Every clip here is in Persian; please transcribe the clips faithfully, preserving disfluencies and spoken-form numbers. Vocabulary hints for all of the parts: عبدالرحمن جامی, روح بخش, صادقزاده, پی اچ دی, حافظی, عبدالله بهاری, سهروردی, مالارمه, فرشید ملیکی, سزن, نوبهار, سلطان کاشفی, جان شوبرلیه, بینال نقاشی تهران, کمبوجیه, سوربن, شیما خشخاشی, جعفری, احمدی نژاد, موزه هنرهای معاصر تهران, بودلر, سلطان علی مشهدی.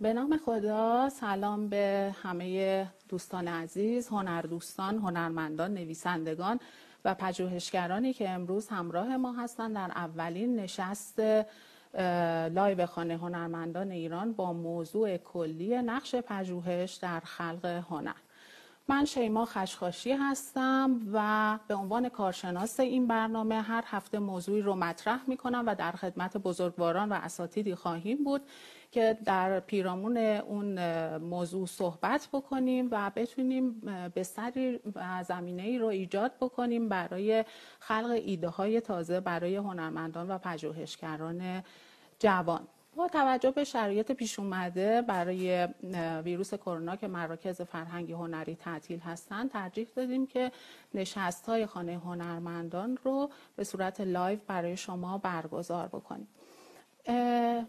به نام خدا. سلام به همه دوستان عزیز، هنر دوستان، هنرمندان، نویسندگان و پژوهشگرانی که امروز همراه ما هستند در اولین نشست لایو خانه هنرمندان ایران با موضوع کلی نقش پژوهش در خلق هنر. من شیما خشخاشی هستم و به عنوان کارشناس این برنامه هر هفته موضوعی رو مطرح میکنم و در خدمت بزرگواران و اساتیدی خواهیم بود که در پیرامون اون موضوع صحبت بکنیم و بتونیم بستری و زمینه‌ای رو ایجاد بکنیم برای خلق ایده های تازه برای هنرمندان و پژوهشگران جوان. با توجه به شرایط پیش اومده برای ویروس کرونا که مراکز فرهنگی هنری تعطیل هستند، ترجیح دادیم که نشست‌های خانه هنرمندان رو به صورت لایو برای شما برگزار بکنیم.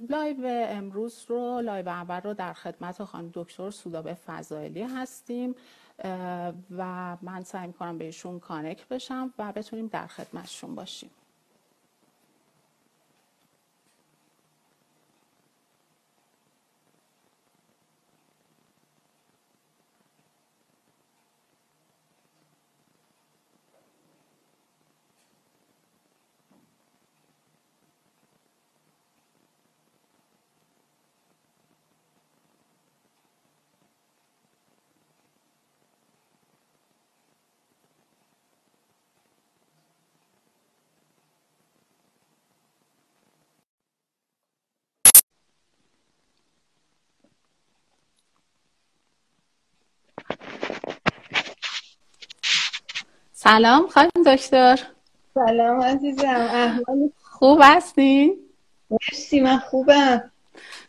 لایو امروز رو لایو اول رو در خدمت خانم دکتر سودابه فضایلی هستیم و من سعی می‌کنم بهشون کانکت بشم و بتونیم در خدمتشون باشیم. سلام خانم دکتر. سلام عزیزم، احوال خوب هستین؟ مرسی، من خوبم.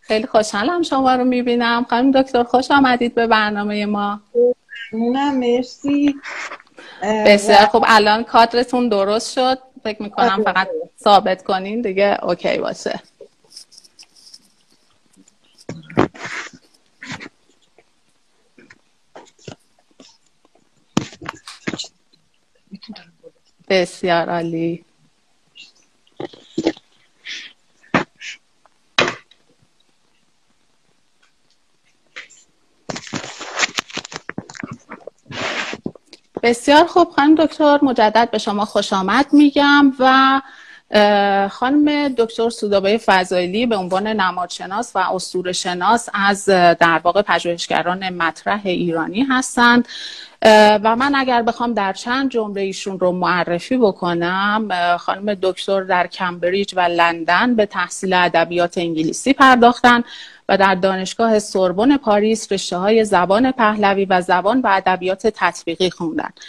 خیلی خوشحالم شما رو میبینم. خانم دکتر خوش آمدید به برنامه ما. ممنونم، مرسی. بسیار خوب، الان کادرتون درست شد. فکر میکنم فقط ثابت کنین دیگه اوکی باشه. بسیار عالی. بسیار خوب خانم دکتر، مجدد به شما خوش آمد میگم و خانم دکتر سودابه فضایلی به عنوان نمادشناس و اسطوره‌شناس از در واقع پژوهشگران مطرح ایرانی هستند و من اگر بخوام در چند جمله ایشون رو معرفی بکنم، خانم دکتر در کمبریج و لندن به تحصیل ادبیات انگلیسی پرداختند و در دانشگاه سوربن پاریس رشته‌های زبان پهلوی و زبان و ادبیات تطبیقی خوندند.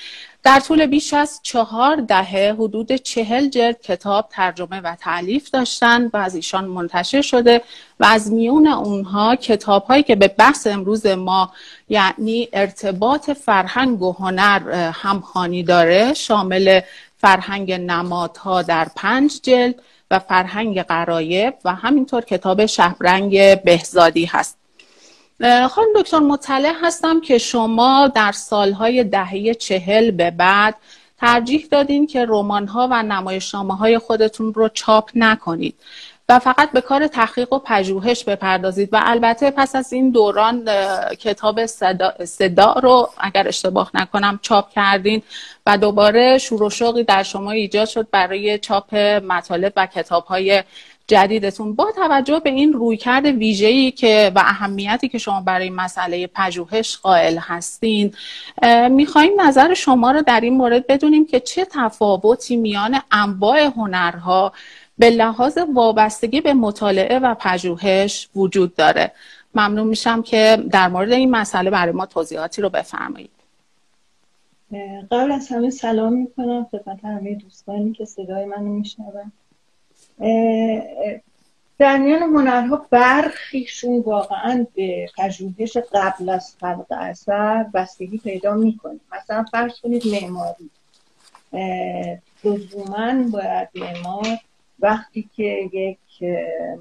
در طول بیش از چهار دهه حدود چهل جلد کتاب ترجمه و تألیف داشتند و از ایشان منتشر شده و از میون اونها کتاب هایی که به بحث امروز ما یعنی ارتباط فرهنگ و هنر همخوانی داره شامل فرهنگ نمادها در پنج جلد و فرهنگ غرایب و همینطور کتاب شبرنگ بهزادی هست. خانم دکتر مطلع هستم که شما در سالهای دهه چهل به بعد ترجیح دادین که رمان‌ها و نمایشنامه‌های خودتون رو چاپ نکنید و فقط به کار تحقیق و پژوهش بپردازید و البته پس از این دوران کتاب صدا, صدا رو اگر اشتباه نکنم چاپ کردین و دوباره شور و شوقی در شما ایجاد شد برای چاپ مطالب و کتاب‌های جدیدتون. با توجه به این رویکرد ویژه‌ای که و اهمیتی که شما برای مسئله پژوهش قائل هستین، می‌خوایم نظر شما رو در این مورد بدونیم که چه تفاوتی میان انواع هنرها به لحاظ وابستگی به مطالعه و پژوهش وجود داره. ممنون میشم که در مورد این مسئله برای ما توضیحاتی رو بفرمایید. قبل از همه سلام می‌کنم خدمت همه دوستانی که صدای منو میشنون. در میان هنرها برخیشون واقعا به پژوهش قبل از خلق اثر بستگی پیدا میکنه. مثلا فرض کنید معماری، لزوما باید معمار وقتی که یک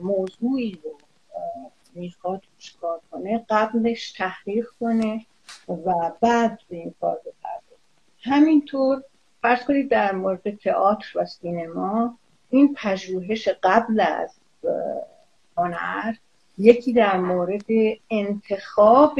موضوعی رو میخواد توش کار کنه قبلش تحقیق کنه و بعد به این کار بپرده. همینطور فرض کنید در مورد تئاتر و سینما این پژوهش قبل از هنر یکی در مورد انتخاب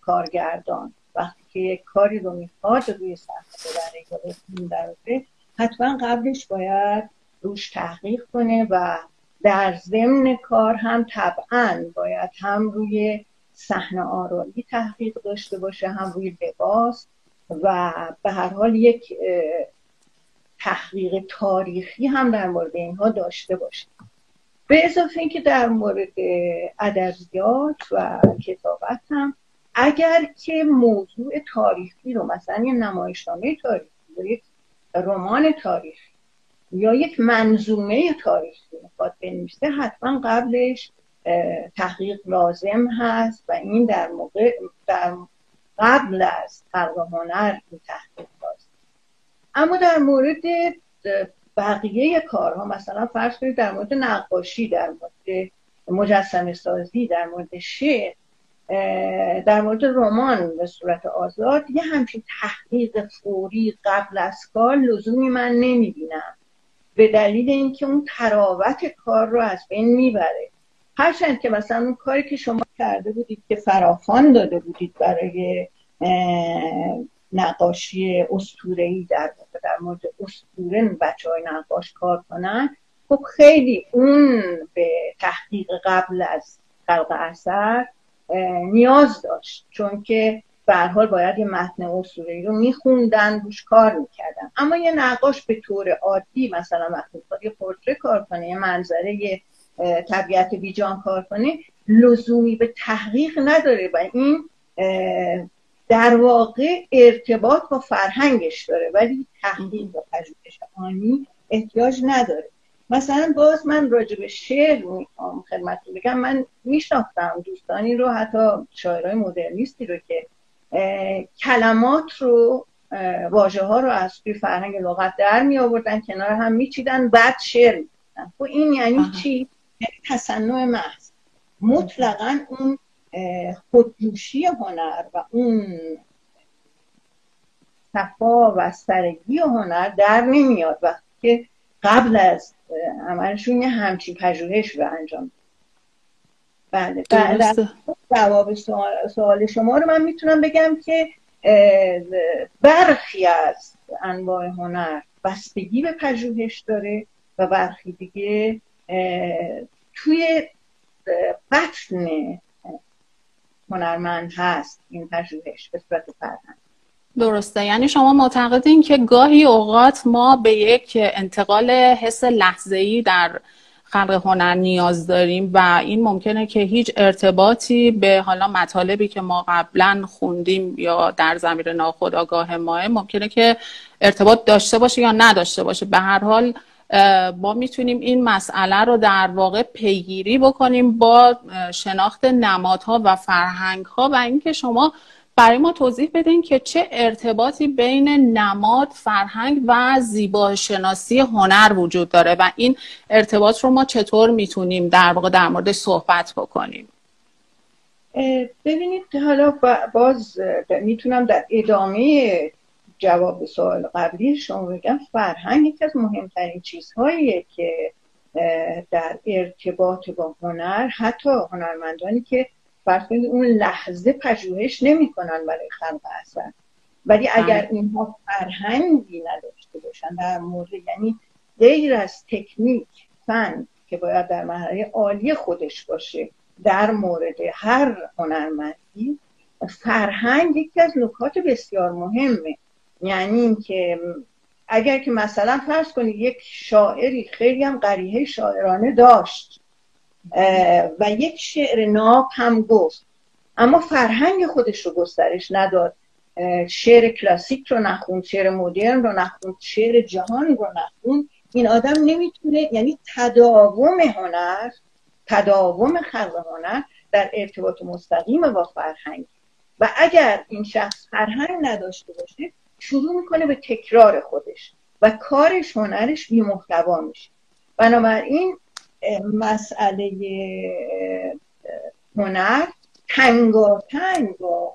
کارگردان، وقتی که یک کاری رو میخواد روی صفحه ببره یا بندازه، حتما قبلش باید روش تحقیق کنه و در ضمن کار هم طبعاً باید هم روی صحنه آرایی تحقیق داشته باشه، هم روی لباس، و به هر حال یک تحقیق تاریخی هم در مورد اینها داشته باشه. به اضافه اینکه در مورد ادبیات و کتابت هم اگر که موضوع تاریخی رو، مثلا یه نمایشنامه تاریخی یا یک رمان تاریخی یا یک منظومه تاریخی میخواد بنویسه، حتما قبلش تحقیق لازم هست و این در موقع در قبل از خلق هنر این تحقیق لازم. اما در مورد بقیه کارها، مثلا فرض کنید در مورد نقاشی، در مورد مجسمه سازی، در مورد شعر، در مورد رمان به صورت آزاد، یه همچین تحقیق فوری قبل از کار لزومی من نمیبینم، به دلیل اینکه اون تراوت کار رو از بین میبره. هرچند که مثلا اون کاری که شما کرده بودید که فراخوان داده بودید برای نقاشی اسطوره‌ای، در مورد در مورد اسطوره بچه‌های نقاش کار کنن، خب خیلی اون به تحقیق قبل از خلق اثر نیاز داشت، چون که به هر حال باید یه متن اسطوره‌ای رو میخوندن، روش کار میکردن. اما یه نقاش به طور عادی مثلا وقتی میخواد یه پورتره کار کنه، یه منظره، یه طبیعت بیجان کار کنه، لزومی به تحقیق نداره و این در واقع ارتباط با فرهنگش داره، ولی تحقیق و پژوهش آنی احتیاج نداره. مثلا باز من راجع به شعر میخوام خدمتتون بگم، من میشناختم دوستانی رو، حتی شاعرای مدرنیستی رو که کلمات رو، واژه ها رو از توی فرهنگ لغت در می آوردن، کنار هم میچیدن، بعد شعر میگفتن. خب این یعنی آه. چی؟ یعنی تصنع محض. مطلقاً اون خودجوشی هنر و اون صفا و سرگی هنر در نمیاد وقتی که قبل از عملشون یه همچین پژوهش رو انجام. بله، جواب سوال, سوال شما رو من میتونم بگم که برخی از انواع هنر بستگی به پژوهش داره و برخی دیگه توی بطن هنرمند هست این پژوهش به صورت فرهنگی. درسته، یعنی شما معتقدین که گاهی اوقات ما به یک انتقال حس لحظه‌ای در خلق هنر نیاز داریم و این ممکنه که هیچ ارتباطی به حالا مطالبی که ما قبلا خوندیم یا در ضمیر ناخودآگاه ما ممکنه که ارتباط داشته باشه یا نداشته باشه. به هر حال ما میتونیم این مسئله رو در واقع پیگیری بکنیم با شناخت نمادها و فرهنگها. و اینکه شما برای ما توضیح بدین که چه ارتباطی بین نماد، فرهنگ و زیباشناسی هنر وجود داره و این ارتباط رو ما چطور میتونیم در واقع در مورد صحبت بکنیم. ببینید حالا باز میتونم در ادامه جواب سوال قبلی شما بگم، فرهنگ یکی از مهمترین چیزهاییه که در ارتباط با هنر، حتی هنرمندانی که فرض کنید اون لحظه پژوهش نمی‌کنن برای خلق اثر، ولی اگر اینها فرهنگی نداشته باشن در مورد، یعنی غیر از تکنیک، فن که باید در مرحله عالی خودش باشه در مورد هر هنرمندی، فرهنگ یکی از نکات بسیار مهمه. یعنی اینکه اگر که مثلا فرض کنید یک شاعری خیلی هم قریحه شاعرانه داشت و یک شعر ناب هم گفت، اما فرهنگ خودش رو گسترش نداد، شعر کلاسیک رو نخوند، شعر مدرن رو نخوند، شعر جهان رو نخوند، این آدم نمیتونه، یعنی تداوم هنر، تداوم خلق هنر در ارتباط مستقیم با فرهنگ، و اگر این شخص فرهنگ نداشته باشه شروع میکنه به تکرار خودش و کارش، هنرش بی‌محتوا میشه. بنابراین مسئله هنر تنگاتنگ با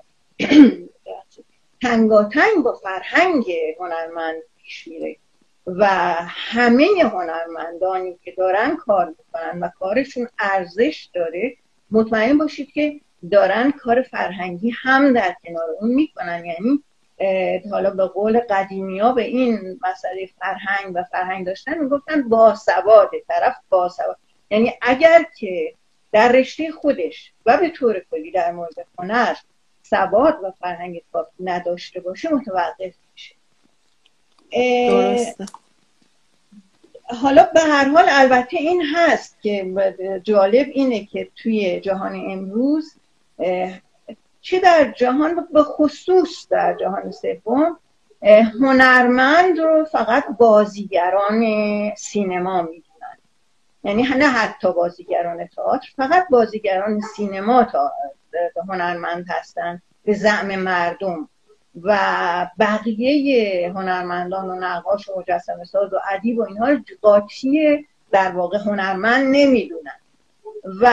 تنگاتنگ با فرهنگ هنرمند پیش میره و همه هنرمندانی که دارن کار میکنن و کارشون ارزش داره مطمئن باشید که دارن کار فرهنگی هم در کنار اون میکنن. یعنی حالا به قول قدیمی ها به این مسئله فرهنگ و فرهنگ داشتن میگفتن باسواده، طرف باسواده. یعنی اگر که در رشته خودش و به طور کلی در مورد هنر سواد و فرهنگ کافی نداشته باشه متوقف میشه. درسته. حالا به هر حال البته این هست که جالب اینه که توی جهان امروز چه در جهان به خصوص در جهان سوم هنرمند رو فقط بازیگران سینما میدونن، یعنی نه حتی بازیگران تئاتر، فقط بازیگران سینما تا هنرمند هستن به زعم مردم و بقیه هنرمندان و نقاش و مجسمه ساز و ادیب و اینها رو قاطی در واقع هنرمند نمیدونن. و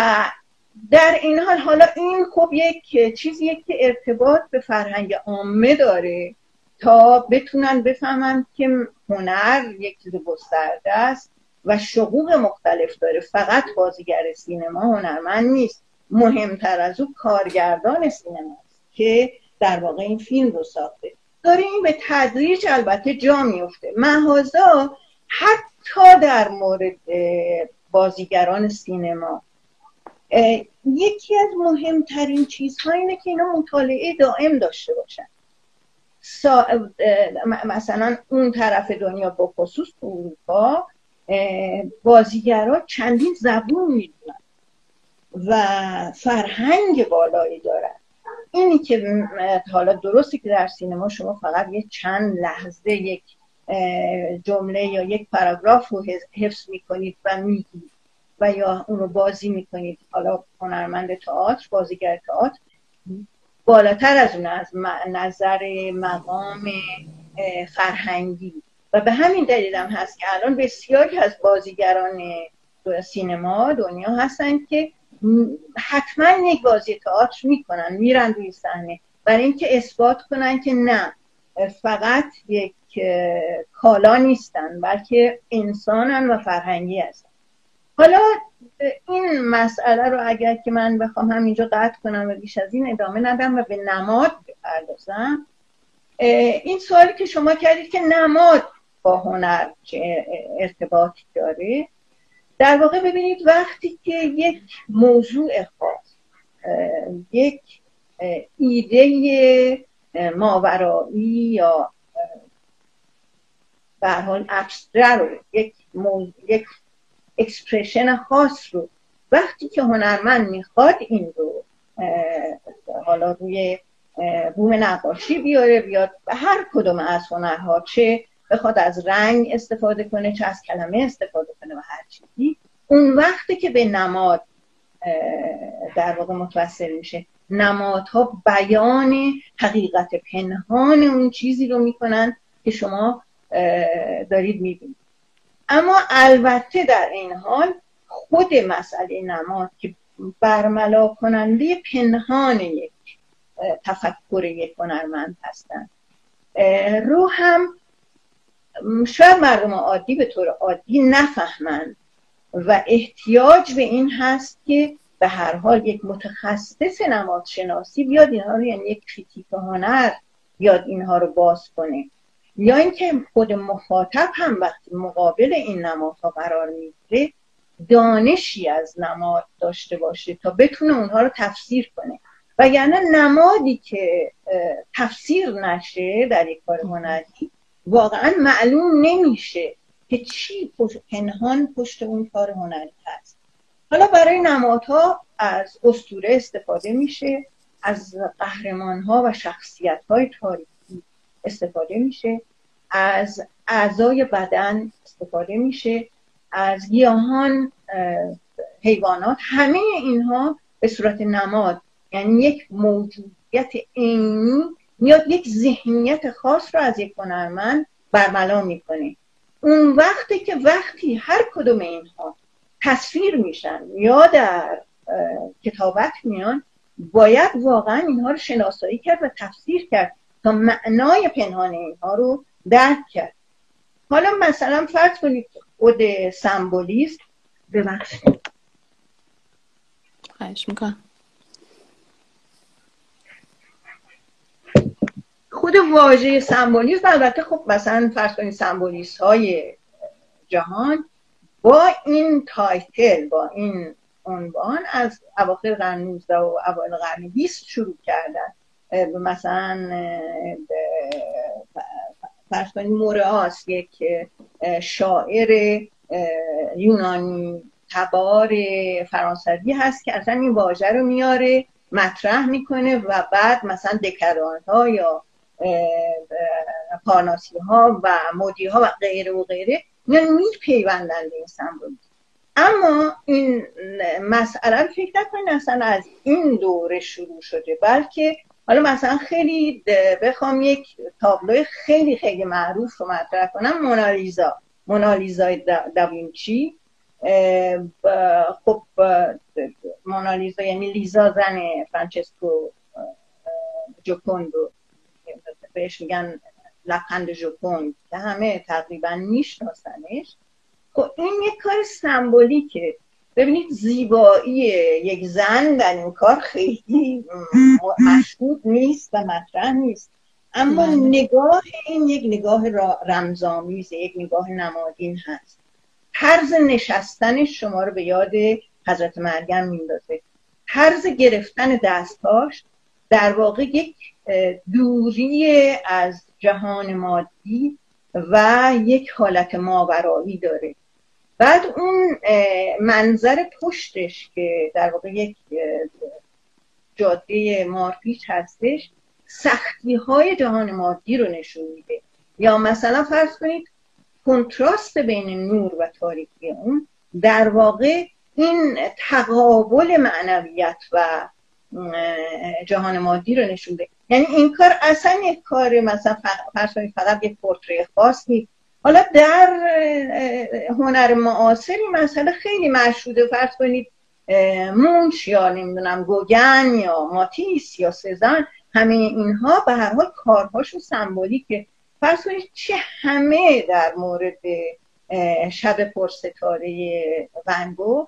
در این حال حالا این خب یک چیزیه که ارتباط به فرهنگ عامه داره تا بتونن بفهمن که هنر یک چیز گسترده است و شقوق مختلف داره، فقط بازیگر سینما هنرمند نیست، مهمتر از او کارگردان سینما است که در واقع این فیلم رو ساخته. داره این به تدریج البته جا میفته. مهازا حتی در مورد بازیگران سینما یکی از مهمترین چیزها اینه که اینا مطالعه دائم داشته باشن. سا... مثلا اون طرف دنیا با خصوص اروپا بازیگران چندین زبون میدونن و فرهنگ بالایی دارن. اینی که حالا درسته که در سینما شما فقط یک چند لحظه یک جمله یا یک پاراگراف رو حفظ میکنید و میگید و یا اون رو بازی میکنید، حالا هنرمند تئاتر، بازیگر تئاتر بالاتر از اون از نظر مقام فرهنگی و به همین دلیل هم هست که الان بسیاری از بازیگران سینما دنیا هستن که حتما یک بازی تئاتر میکنن، میرن روی صحنه برای اینکه اثبات کنن که نه فقط یک کالا نیستن بلکه انسانن و فرهنگی هستن. حالا این مسئله رو اگر که من بخوام همینجا قطع کنم و بیش از این ادامه ندم و به نماد بپردازم، این سوالی که شما کردید که نماد با هنر چه ارتباطی داره، در واقع ببینید وقتی که یک موضوع خاص، یک ایده ماورایی یا به هر حال ابستره رو، یک موضوع، یک اکسپرشن خاص رو وقتی که هنرمند میخواد این رو حالا روی بوم نقاشی بیاره، بیاد به هر کدوم از هنرها، چه بخواد از رنگ استفاده کنه چه از کلمه استفاده کنه و هر چیزی، اون وقتی که به نماد در واقع متوسل میشه. نمادها بیان حقیقت پنهان اون چیزی رو میکنن که شما دارید میبینید. اما البته در این حال خود مسئله نماد که برملا کننده پنهان یک تفکر یک هنرمند هستن رو هم شاید مردم عادی به طور عادی نفهمند و احتیاج به این هست که به هر حال یک متخصص نمادشناسی بیاد اینها رو، یعنی یک کریتیک هنر بیاد اینها رو باز کنه، یا اینکه خود مخاطب هم وقتی مقابل این نمادها قرار میگیره دانشی از نماد داشته باشه تا بتونه اونها رو تفسیر کنه. و یعنی نمادی که تفسیر نشه در یک کار هنری واقعا معلوم نمیشه که چی پنهان پشت اون کار هنری هست. حالا برای نمادها از اسطوره استفاده میشه، از قهرمانها و شخصیتهای تاریخی استفاده میشه، از اعضای بدن استفاده میشه، از گیاهان، حیوانات، همه اینها به صورت نماد، یعنی یک موجودیت عینی میاد یک ذهنیت خاص رو از یک هنرمند برملا میکنه. اون وقتی که وقتی هر کدوم اینها تصویر میشن یا در کتابت میان، باید واقعا اینها رو شناسایی کرد و تفسیر کرد تا معنای پنهان اینها رو درک کرد. حالا مثلا فرض کنید خود سمبولیسم، ببخشید خواهش میکنم. خود واژه سمبولیسم البته خب مثلا فرض کنید سمبولیست های جهان با این تایتل، با این عنوان از اواخر قرن نوزده و اوایل قرن بیست شروع کردن. مثلا فرض کنید مورئاس یک شاعر یونانی تبار فرانسوی هست که اصلا این واژه رو میاره مطرح میکنه و بعد مثلا دکران ها یا پارناسی ها و مودی ها و غیره و غیره میپیوندن به این سمبولیسم. اما این مسئله رو فکر نکنید اصلا از این دوره شروع شده، بلکه حالا مثلا خیلی بخوام یک تابلو خیلی خیلی معروف رو مطرح کنم، مونالیزا، مونالیزا داوینچی. خب مونالیزا یعنی لیزا زن فرانچسکو جوکوندو، بهش میگن لبخند ژوکوند که همه تقریبا میشناسنش. خب این یک کار سمبولیکه. ببینید زیبایی یک زن در این کار خیلی مشهود نیست و مطرح نیست، اما نگاه این یک نگاه رمزآمیزه، یک نگاه نمادین هست. طرز نشستنش شما رو به یاد حضرت مریم میندازه، طرز گرفتن دستاش در واقع یک دوری از جهان مادی و یک حالت ماورایی داره. بعد اون منظر پشتش که در واقع یک جاده مارپیچ هستش، سختی های جهان مادی رو نشون میده. یا مثلا فرض کنید کنتراست بین نور و تاریکی اون، در واقع این تقابل معنویت و جهان مادی رو نشون میده. یعنی این کار اصلا یک کار مثلا فرض کنید فقط یک پورتری خاص نیست. حالا در هنر معاصر این مسئله خیلی مشهوده. فرض کنید مونش یا نمیدونم گوگن یا ماتیس یا سزن، همه اینها به هر حال کارهاشون سمبولیکه. فرض کنید چه همه در مورد شب پرستاره ون گو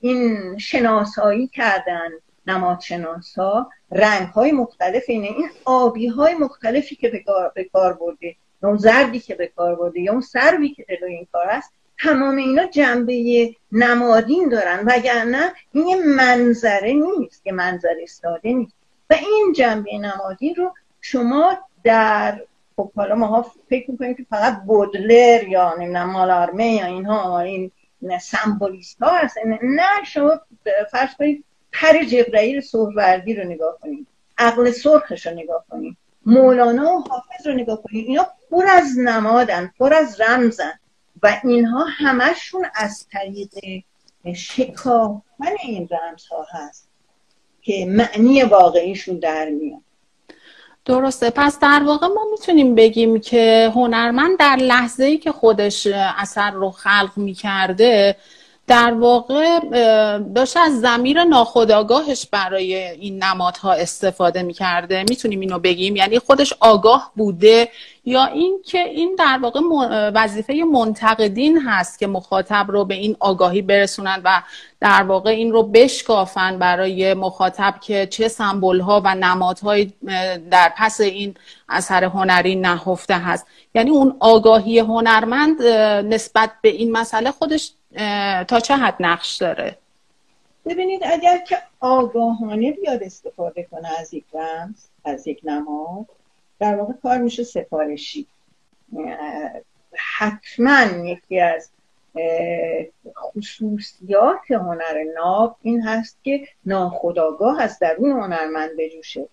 این شناسایی کردن، نمادشناسا رنگ‌های مختلف اینه، این آبی‌های مختلفی که به کار برده، اون زردی که به کار برده یا اون سروی که دلوی این کار است، تمام اینا جنبه نمادین دارن، وگرنه این یه منظره نیست، یه منظره ساده نیست. و این جنبه نمادین رو شما در خب حالا ما فکر میکنیم که فقط بودلر یا نمیدونم مالارمه یا اینها این سمبولیست ها هست. نه، شما فرض کنید پر جبرائیل سهروردی رو نگاه کنید، عقل سرخش رو نگاه کنید، مولانا و حافظ رو نگاه کنید، اینا پر از نمادن، پر از رمزن و اینها همشون از طریق شکافتن این رمزها هست که معنی واقعیشون در میاد. درسته. پس در واقع ما میتونیم بگیم که هنرمند در لحظه‌ای که خودش اثر رو خلق میکرده در واقع داشته از ضمیر ناخودآگاهش برای این نمادها استفاده میکرده. میتونیم اینو بگیم، یعنی خودش آگاه بوده، یا اینکه این در واقع وظیفه منتقدین هست که مخاطب رو به این آگاهی برسونن و در واقع این رو بشکافن برای مخاطب که چه سمبول‌ها و نمادهای در پس این اثر هنری نهفته هست. یعنی اون آگاهی هنرمند نسبت به این مسئله خودش تا چه حد نقش داره؟ ببینید اگر که آگاهانه بیاد استفاده کنه از یک رمز، از یک نماد، در واقع کار میشه سفارشی. حتما یکی از خصوصیات هنر ناب این هست که ناخودآگاه از درون هنرمند بجوشه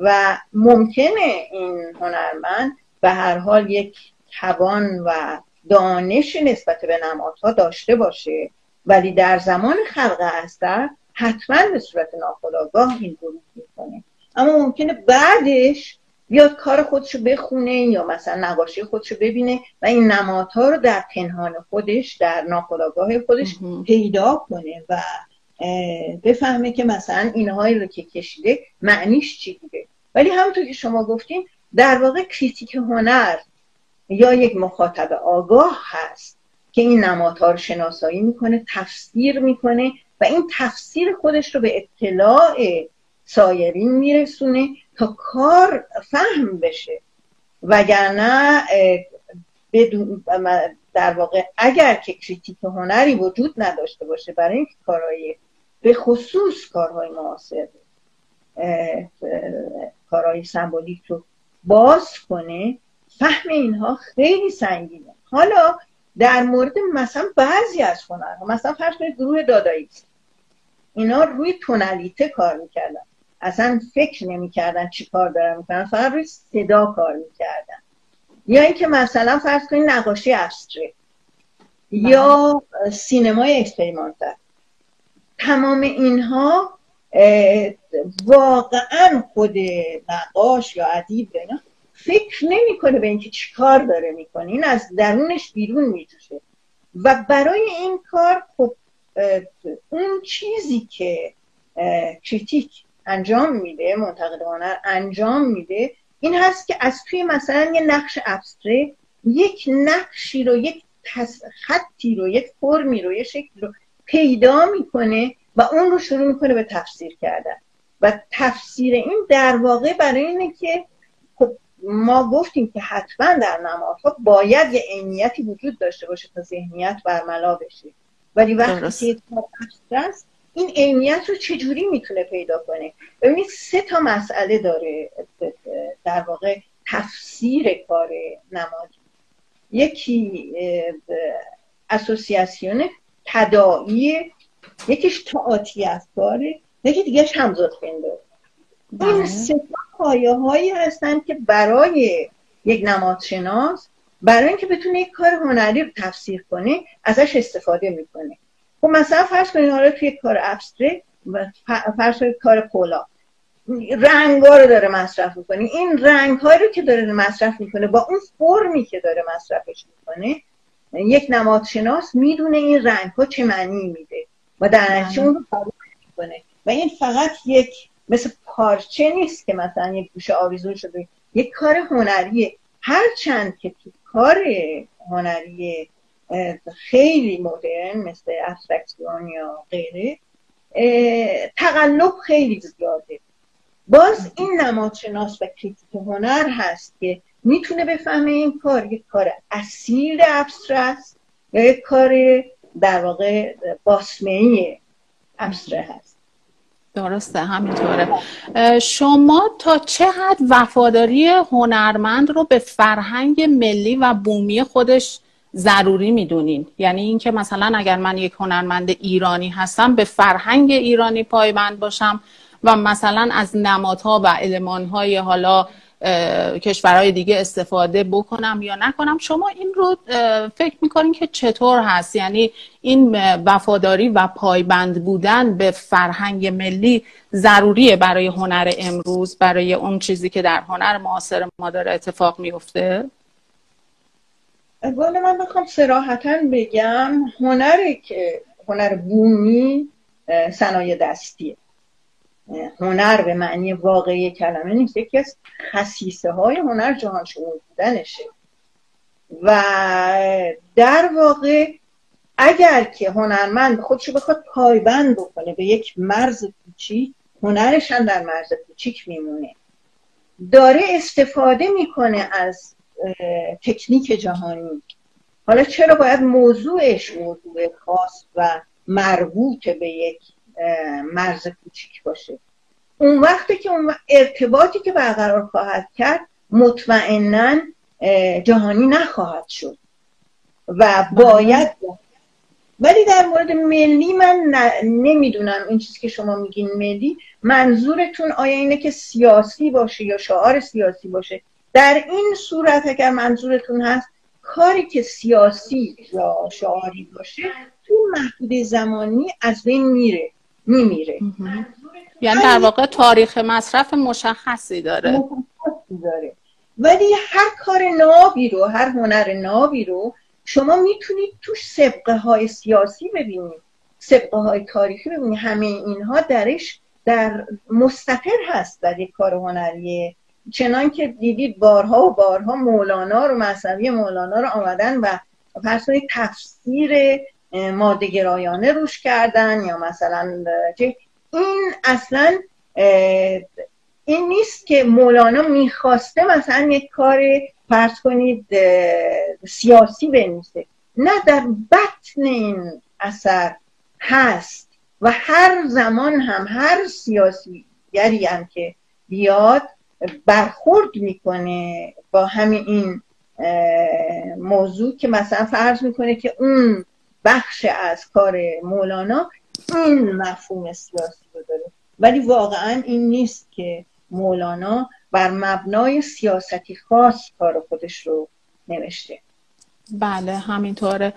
و ممکنه این هنرمند به هر حال یک توان و دانش نسبت به نمادها داشته باشه، ولی در زمان خلق اثر حتما به صورت ناخودآگاه این گروه میکنه. اما ممکنه بعدش بیاد کار خودشو بخونه یا مثلا نقاشی خودشو ببینه و این نمادها رو در پنهان خودش، در ناخودآگاه خودش پیدا کنه و بفهمه که مثلا اینهایی رو که کشیده معنیش چی بوده. ولی همونطور که شما گفتیم در واقع کریتیک هنر یا یک مخاطب آگاه هست که این نمادها رو شناسایی میکنه، تفسیر میکنه و این تفسیر خودش رو به اطلاع سایرین میرسونه تا کار فهم بشه. وگرنه بدون در واقع اگر که کریتیک هنری وجود نداشته باشه برای این کارهای به خصوص کارهای معاصر کارهای سمبولیک رو باز کنه، فهم اینها خیلی سنگینه. حالا در مورد مثلا بعضی از هنرها، مثلا فرض کنید گروه داداییست، اینا روی تونالیته کار میکردن، اصلا فکر نمیکردن چی کار دارن میکنن، فقط روی صدا کار میکردن. یا اینکه مثلا فرض کنید نقاشی ابسترکت یا سینمای اکسپریمانتال، تمام اینها واقعا خود نقاش یا ادیب اینا فکر نمیکنه به اینکه چی کار داره میکنه، این از درونش بیرون میجوشه و برای این کار خب اون چیزی که کریتیک انجام میده، منتقد هنر انجام میده، این هست که از توی مثلا یه نقش ابستره یک نقشی رو، یک خطی رو، یک فرمی رو، یک شکل رو پیدا میکنه و اون رو شروع میکنه به تفسیر کردن. و تفسیر این در واقع برای اینه که خب ما گفتیم که حتما در نمادها باید یه عینیتی وجود داشته باشه تا ذهنیت برملا بشه، ولی وقتی که است این عینیت رو چجوری میتونه پیدا کنه؟ ببینید سه تا مسئله داره در واقع تفسیر کار نمادی. یکی اسوسیاسیون تداعیه، یکیش تعاطی افکاره، یکی دیگهش همزادپنداری. این سه تا پایه هایی هستن که برای یک نمادشناس برای اینکه بتونه یک کار هنری رو تفسیر کنه ازش استفاده میکنه. خب مثلا فرض کنید حالا توی کار ابستره و فرض کنید کار کولا رنگا رو داره مصرف میکنه، این رنگ‌ها رو که داره مصرف میکنه با اون فرمی که داره مصرفش میکنه، یک نمادشناس میدونه این رنگ‌ها چه معنی میده و در نتیجه اون رو تبدیل میکنه. و این فقط یک مثل پارچه نیست که مثلا یک گوشه آویزون شده، یک کار هنریه. هرچند که تو کار هنری خیلی مدرن مثل ابسترکسیون یا غیره تقلب خیلی زیاده، باز این نمادشناس و کریتیک هنر هست که میتونه بفهمه این کار یک کار اصیل ابستره یا یک کار در واقع باسمه‌ای ابستره هست. درسته، همینطوره. شما تا چه حد وفاداری هنرمند رو به فرهنگ ملی و بومی خودش ضروری میدونین؟ یعنی اینکه مثلا اگر من یک هنرمند ایرانی هستم به فرهنگ ایرانی پایبند باشم و مثلا از نمادها و المانهای حالا کشورهای دیگه استفاده بکنم یا نکنم، شما این رو فکر میکنین که چطور هست؟ یعنی این وفاداری و پایبند بودن به فرهنگ ملی ضروریه برای هنر امروز، برای اون چیزی که در هنر معاصر ما داره اتفاق میفته؟ والا من بخوام صراحتاً بگم هنر که هنر بومی صنایع دستیه. هنر به معنی واقعی کلمه نیست، یکی از خصیصه های هنر جهان شمول بودنشه و در واقع اگر که هنرمند خودشو بخواد پایبند بکنه به یک مرز کوچیک، هنرش هم در مرز کوچیک میمونه. داره استفاده میکنه از تکنیک جهانی، حالا چرا باید موضوعش موضوع خاص و مربوط به یک مرز کوچیک باشه؟ اون وقتی که اون ارتباطی که برقرار خواهد کرد مطمئناً جهانی نخواهد شد و باید. ولی در مورد ملی من نمیدونم این چیزی که شما میگین ملی منظورتون آیا اینه که سیاسی باشه یا شعار سیاسی باشه؟ در این صورت اگر منظورتون هست کاری که سیاسی یا شعاری باشه تو محدود زمانی از بین میره، میمیره. یعنی در واقع تاریخ مصرف مشخصی داره. مشخصی داره. ولی هر کار نابی رو، هر هنر نابی رو شما میتونید توش سبقه های سیاسی ببینید، سبقه های تاریخی ببینید. همه اینها درش در مستقر هست در یک کار هنری، چنان که دیدید بارها و بارها مولانا رو، مثنوی مولانا رو آمدن و فرض کنید تفسیر ماده‌گرایانه روش کردن یا مثلا این اصلا این نیست که مولانا میخواسته مثلا یک کار فرض کنید سیاسی بنویسه، نه، در بطن این اثر هست و هر زمان هم هر سیاسیگری هم که بیاد برخورد میکنه با همین این موضوع که مثلا فرض میکنه که اون بخش از کار مولانا این مفهوم سیاسی رو داره، ولی واقعا این نیست که مولانا بر مبنای سیاستی خاص کار خودش رو نوشته. بله همینطوره.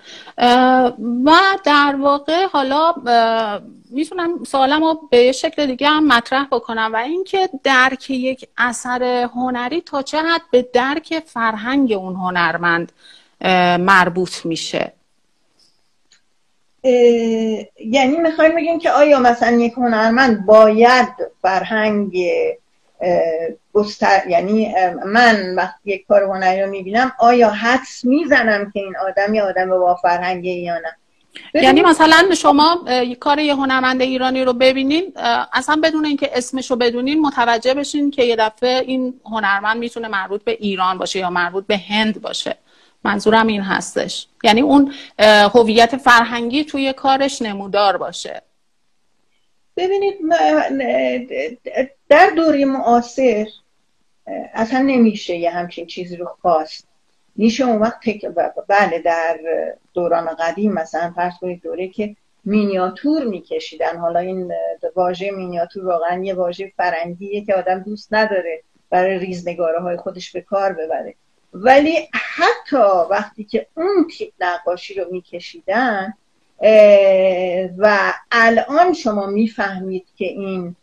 و در واقع حالا میتونم سوالم رو به شکل دیگه هم مطرح بکنم و اینکه درک یک اثر هنری تا چه حد به درک فرهنگ اون هنرمند مربوط میشه؟ یعنی میخوایم بگیم که آیا مثلا یک هنرمند باید فرهنگ بستر... یعنی من وقتی یک کار هنری رو میبینم آیا حدس میزنم که این آدم یا آدم با فرهنگه یا نه؟ یعنی مثلا شما کار یه هنرمند ایرانی رو ببینین اصلا بدون اینکه اسمش رو بدونین متوجه بشین که یه دفعه این هنرمند میتونه مربوط به ایران باشه یا مربوط به هند باشه. منظورم این هستش، یعنی اون هویت فرهنگی توی کارش نمودار باشه. ببینید در دوره معاصر اصلا نمیشه یه همچین چیزی رو خواست. میشه اون وقت بله در دوران قدیم مثلا فرض کنید دوره که مینیاتور میکشیدن، حالا این واژه مینیاتور واقعا یه واژه فرنگیه که آدم دوست نداره برای ریزنگاره های خودش به کار ببره، ولی حتی وقتی که اون تیپ نقاشی رو میکشیدن و الان شما میفهمید که این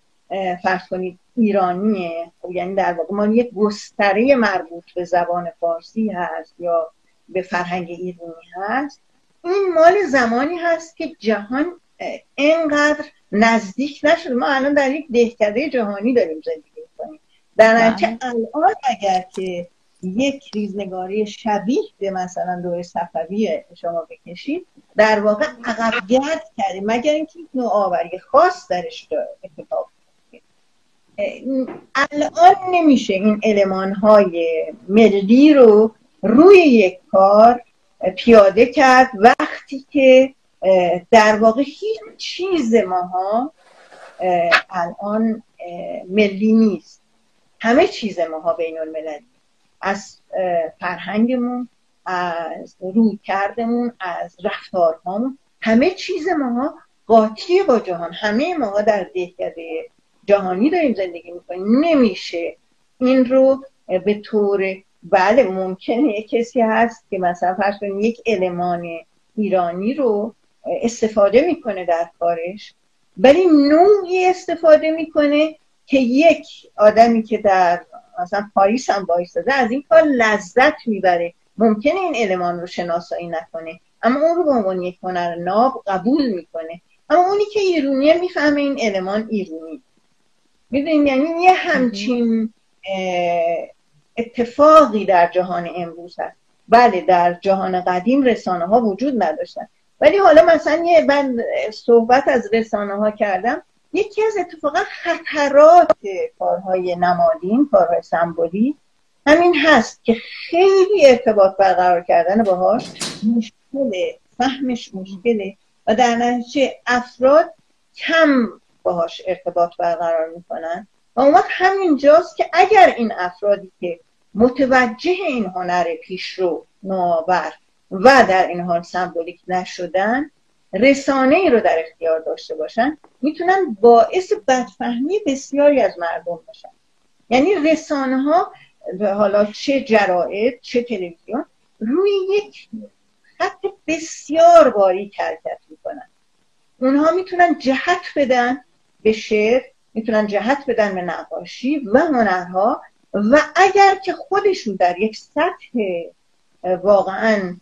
فرض کنید ایرانیه، یعنی در واقع ما یک گستره مربوط به زبان فارسی هست یا به فرهنگ ایرانی هست، این مال زمانی هست که جهان اینقدر نزدیک نشده. ما الان در یک دهکده جهانی داریم زندگی می‌کنیم، در نتیجه الان اگر که یک ریزنگاری شبیه به مثلا دوره صفوی شما بکشید در واقع عقب گرد کردیم، مگر اینکه نوآوری خاص درش اتفاق بیفته. الان نمیشه این المان‌های ملی رو روی یک کار پیاده کرد وقتی که در واقع هیچ چیز ماها الان ملی نیست، همه چیز ماها بین‌المللی، از فرهنگمون، از رویکردمون، از رفتارهامون، همه چیز ماها قاطی با جهان، همه ماها در دهکده جهانی داریم زندگی میکنیم. نمیشه این رو به طور بله ممکنه کسی هست که مثلا فرض کنید یک المان ایرانی رو استفاده میکنه در کارش، ولی نوعی استفاده میکنه که یک آدمی که در مثلا پاریس هم وایساده از این کار لذت میبره، ممکنه این المان رو شناسایی نکنه اما اون رو به عنوان یک هنر ناب قبول میکنه، اما اونی که ایرونیه میفهمه این المان ایرونی. میدونید یعنی یه همچین اتفاقی در جهان امروز هست. بله در جهان قدیم رسانه ها وجود نداشتن، ولی حالا مثلا یه من صحبت از رسانه ها کردم، یکی از اتفاقا خطرات کارهای نمادین، کارهای سمبولی همین هست که خیلی ارتباط برقرار کردن باهاش مشکله، فهمش مشکله و در نتیجه افراد کم باهاش ارتباط برقرار میکنن و اون وقت همینجاست که اگر این افرادی که متوجه این هنر پیشرو نوآور و در این حال سمبولیک نشدن رسانه ای رو در اختیار داشته باشن میتونن باعث بدفهمی بسیاری از مردم باشن. یعنی رسانه ها حالا چه جراید چه تلویزیون روی یک خط بسیار باریک حرکت میکنن. اونها میتونن جهت بدن به شعر، میتونن جهت بدن به نقاشی و هنرها و اگر که خودشون در یک سطح واقعا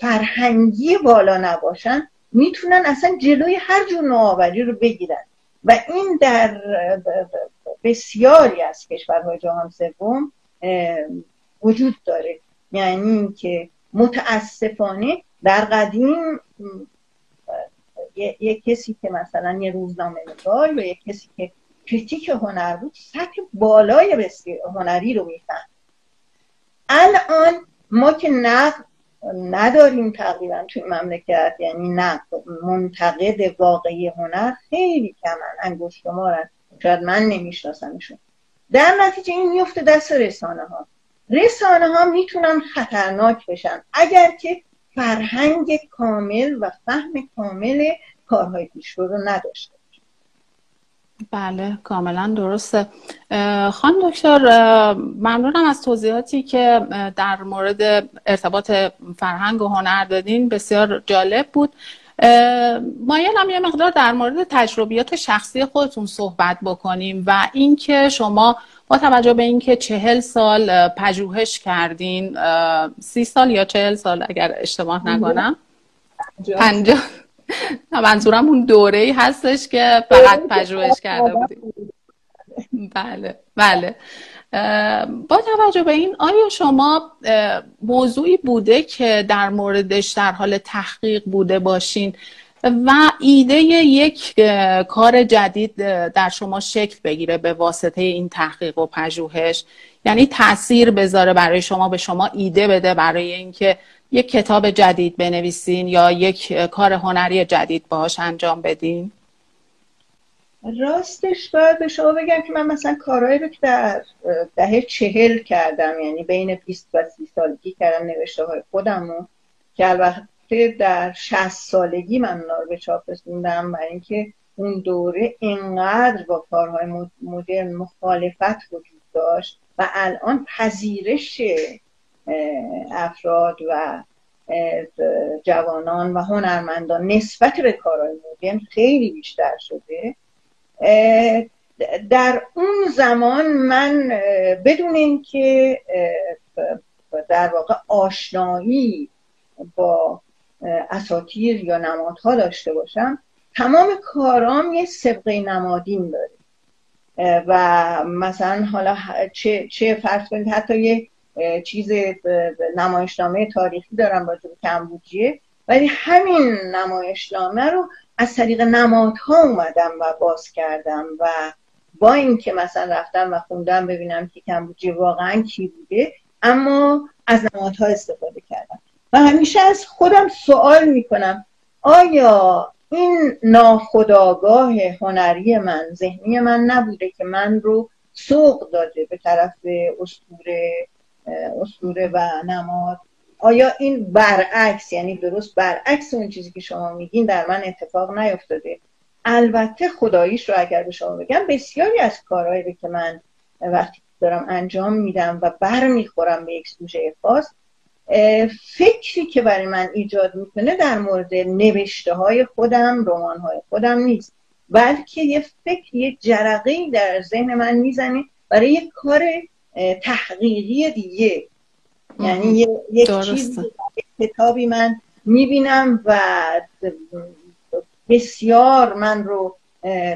فرهنگی بالا نباشن میتونن اصلا جلوی هر جور نوآوری رو بگیرن و این در بسیاری از کشورهای جهان سوم وجود داره. یعنی این که متاسفانه در قدیم یک کسی که مثلا یه روزنامه نگار و یک کسی که کریتیک هنر بود سطح بالای بسیار هنری رو میفهمید. الان ما که نقد نداریم تقریبا توی مملکت، یعنی نقد منتقد واقعی هنر خیلی کمن، انگشت شمارن، شاید من نمیشناسمشون. در نتیجه این میفته دست رسانه ها. رسانه ها میتونن خطرناک بشن اگر که فرهنگ کامل و فهم کامل کارهای پیشرو رو نداشته. بله کاملا درسته. خانم دکتر ممنونم از توضیحاتی که در مورد ارتباط فرهنگ و هنر دادین، بسیار جالب بود. مایلم یه مقدار در مورد تجربیات شخصی خودتون صحبت بکنیم و اینکه شما با توجه به اینکه چهل سال پژوهش کردین، سی سال یا چهل سال اگر اشتباه نکنم، پنجاه، منظورم اون دوره‌ای هستش که فقط پژوهش کرده بودیم. بله بله. با توجه به این آیا شما موضوعی بوده که در موردش در حال تحقیق بوده باشین و ایده یک کار جدید در شما شکل بگیره به واسطه این تحقیق و پژوهش، یعنی تاثیر بذاره برای شما، به شما ایده بده برای اینکه یک کتاب جدید بنویسین یا یک کار هنری جدید باهاش انجام بدین؟ راستش باید به شما بگم که من مثلا کارهایی رو که در دهه چهل کردم، یعنی بین بیست و سی سالگی کردم نوشته های خودمو که البته در شصت سالگی من اونا رو به چاپ رسوندم، برای اینکه اون دوره اینقدر با کارهای مدرن مخالفت وجود داشت و الان پذیرش افراد و جوانان و هنرمندان نسبت به کارهای مدرن خیلی بیشتر شده. در اون زمان من بدون اینکه در واقع آشنایی با اساطیر یا نمادها داشته باشم، تمام کارام یه سبقه نمادین داره و مثلا حالا چه, چه فرض کنید حتی یه چیز نمایشنامه تاریخی دارم راجع به کمبوجیه، ولی همین نمایشنامه رو از طریق نمادها اومدم و باز کردم و با اینکه مثلا رفتم و خوندم ببینم که کمبوجیه واقعا کی بوده، اما از نمادها استفاده کردم و همیشه از خودم سوال میکنم آیا این ناخودآگاه هنری من، ذهنی من نبوده که من رو سوق داده به طرف اسطوره اسطوره و نماد؟ آیا این برعکس، یعنی درست برعکس اون چیزی که شما میگین در من اتفاق نیفتاده؟ البته خداییش رو اگر به شما بگم بسیاری از کارهایی که من وقتی دارم انجام میدم و برمیخورم به یک سوژه خاص، فکری که برای من ایجاد میکنه در مورد نوشته های خودم، رمان های خودم نیست، بلکه یه فکر، یه جرقه‌ای در ذهن من میزنه برای یک کار تحقیقی دیگه. یعنی یک چیز، کتابی من میبینم و بسیار من رو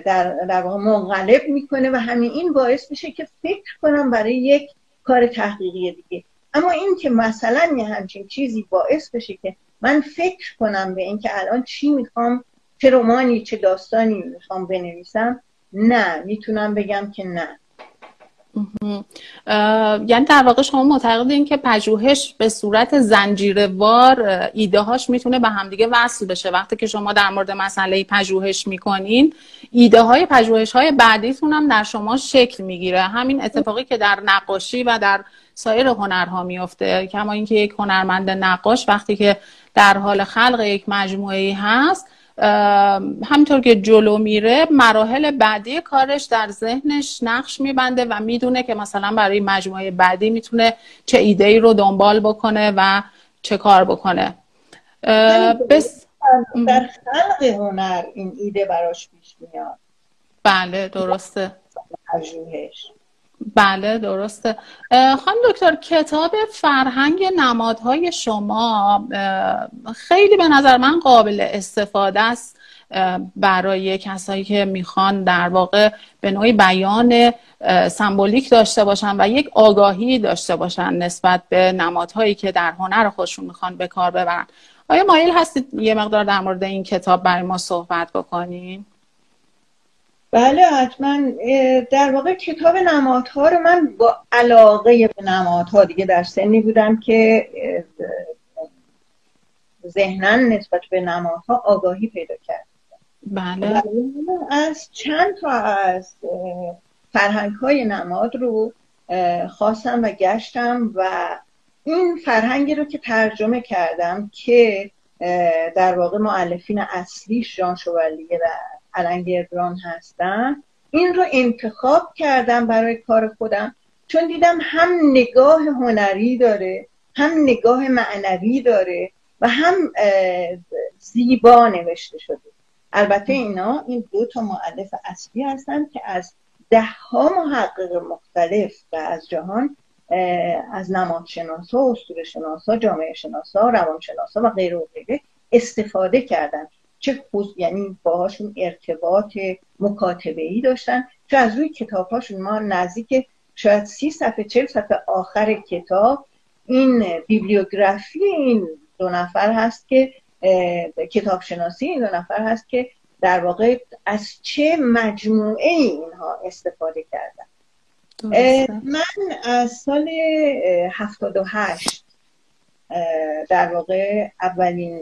در, در واقع منقلب میکنه و همین این باعث میشه که فکر کنم برای یک کار تحقیقی دیگه. اما این که مثلا یه همچین چیزی باعث بشه که من فکر کنم به اینکه الان چی میخوام، چه رمانی، چه داستانی میخوام بنویسم، نه، میتونم بگم که نه. یعنی در واقع شما معتقدین که پژوهش به صورت زنجیروار ایده‌هاش میتونه به همدیگه وصل بشه. وقتی که شما در مورد مسئله پژوهش میکنین، ایده های پژوهش های بعدیتون هم در شما شکل میگیره. همین اتفاقی که در نقاشی و در سایر هنرها میفته، کما اینکه یک هنرمند نقاش وقتی که در حال خلق یک مجموعه هست، همینطور که جلو میره مراحل بعدی کارش در ذهنش نقش میبنده و میدونه که مثلا برای مجموعه بعدی میتونه چه ایده‌ای رو دنبال بکنه و چه کار بکنه. بس... در خلق هنر این ایده براش پیش میاد. بله درسته. بله درسته. خانم دکتر، کتاب فرهنگ نمادهای شما خیلی به نظر من قابل استفاده است. برای کسایی که میخوان در واقع به نوعی بیان سمبولیک داشته باشن و یک آگاهی داشته باشن نسبت به نمادهایی که در هنر خودشون میخوان به کار ببرن. آیا مایل هستید یه مقدار در مورد این کتاب برای ما صحبت بکنیم؟ بله حتما. در واقع کتاب نمادها رو من با علاقه به نمادها دیگه در سنی بودم که ذهناً نسبت به نمادها آگاهی پیدا کرد. بله. از چند تا از فرهنگ‌های نماد رو خواستم و گشتم و این فرهنگی رو که ترجمه کردم که در واقع مؤلفین اصلیش جان شوبرلیه و الانگردران هستن، این رو انتخاب کردم برای کار خودم چون دیدم هم نگاه هنری داره، هم نگاه معنوی داره و هم زیبا نوشته شده. البته اینا این دو تا مؤلف اصلی هستن که از ده ها محقق مختلف و از جهان، از نمادشناسا، اسطوره‌شناسا، جامعه شناسا، روانشناسا و غیره و غیره استفاده کردن، چه خود یعنی باهاشون ارتباط مکاتبه‌ای داشتن، چه از روی کتاب‌هاشون. ما نزدیک شاید سی صفحه چهل صفحه آخر کتاب این بیبلیوگرافی این دو نفر هست که کتابشناسی این دو نفر هست که در واقع از چه مجموعه ای اینها استفاده کردن. من از سال هفتاد و هشت در واقع اولین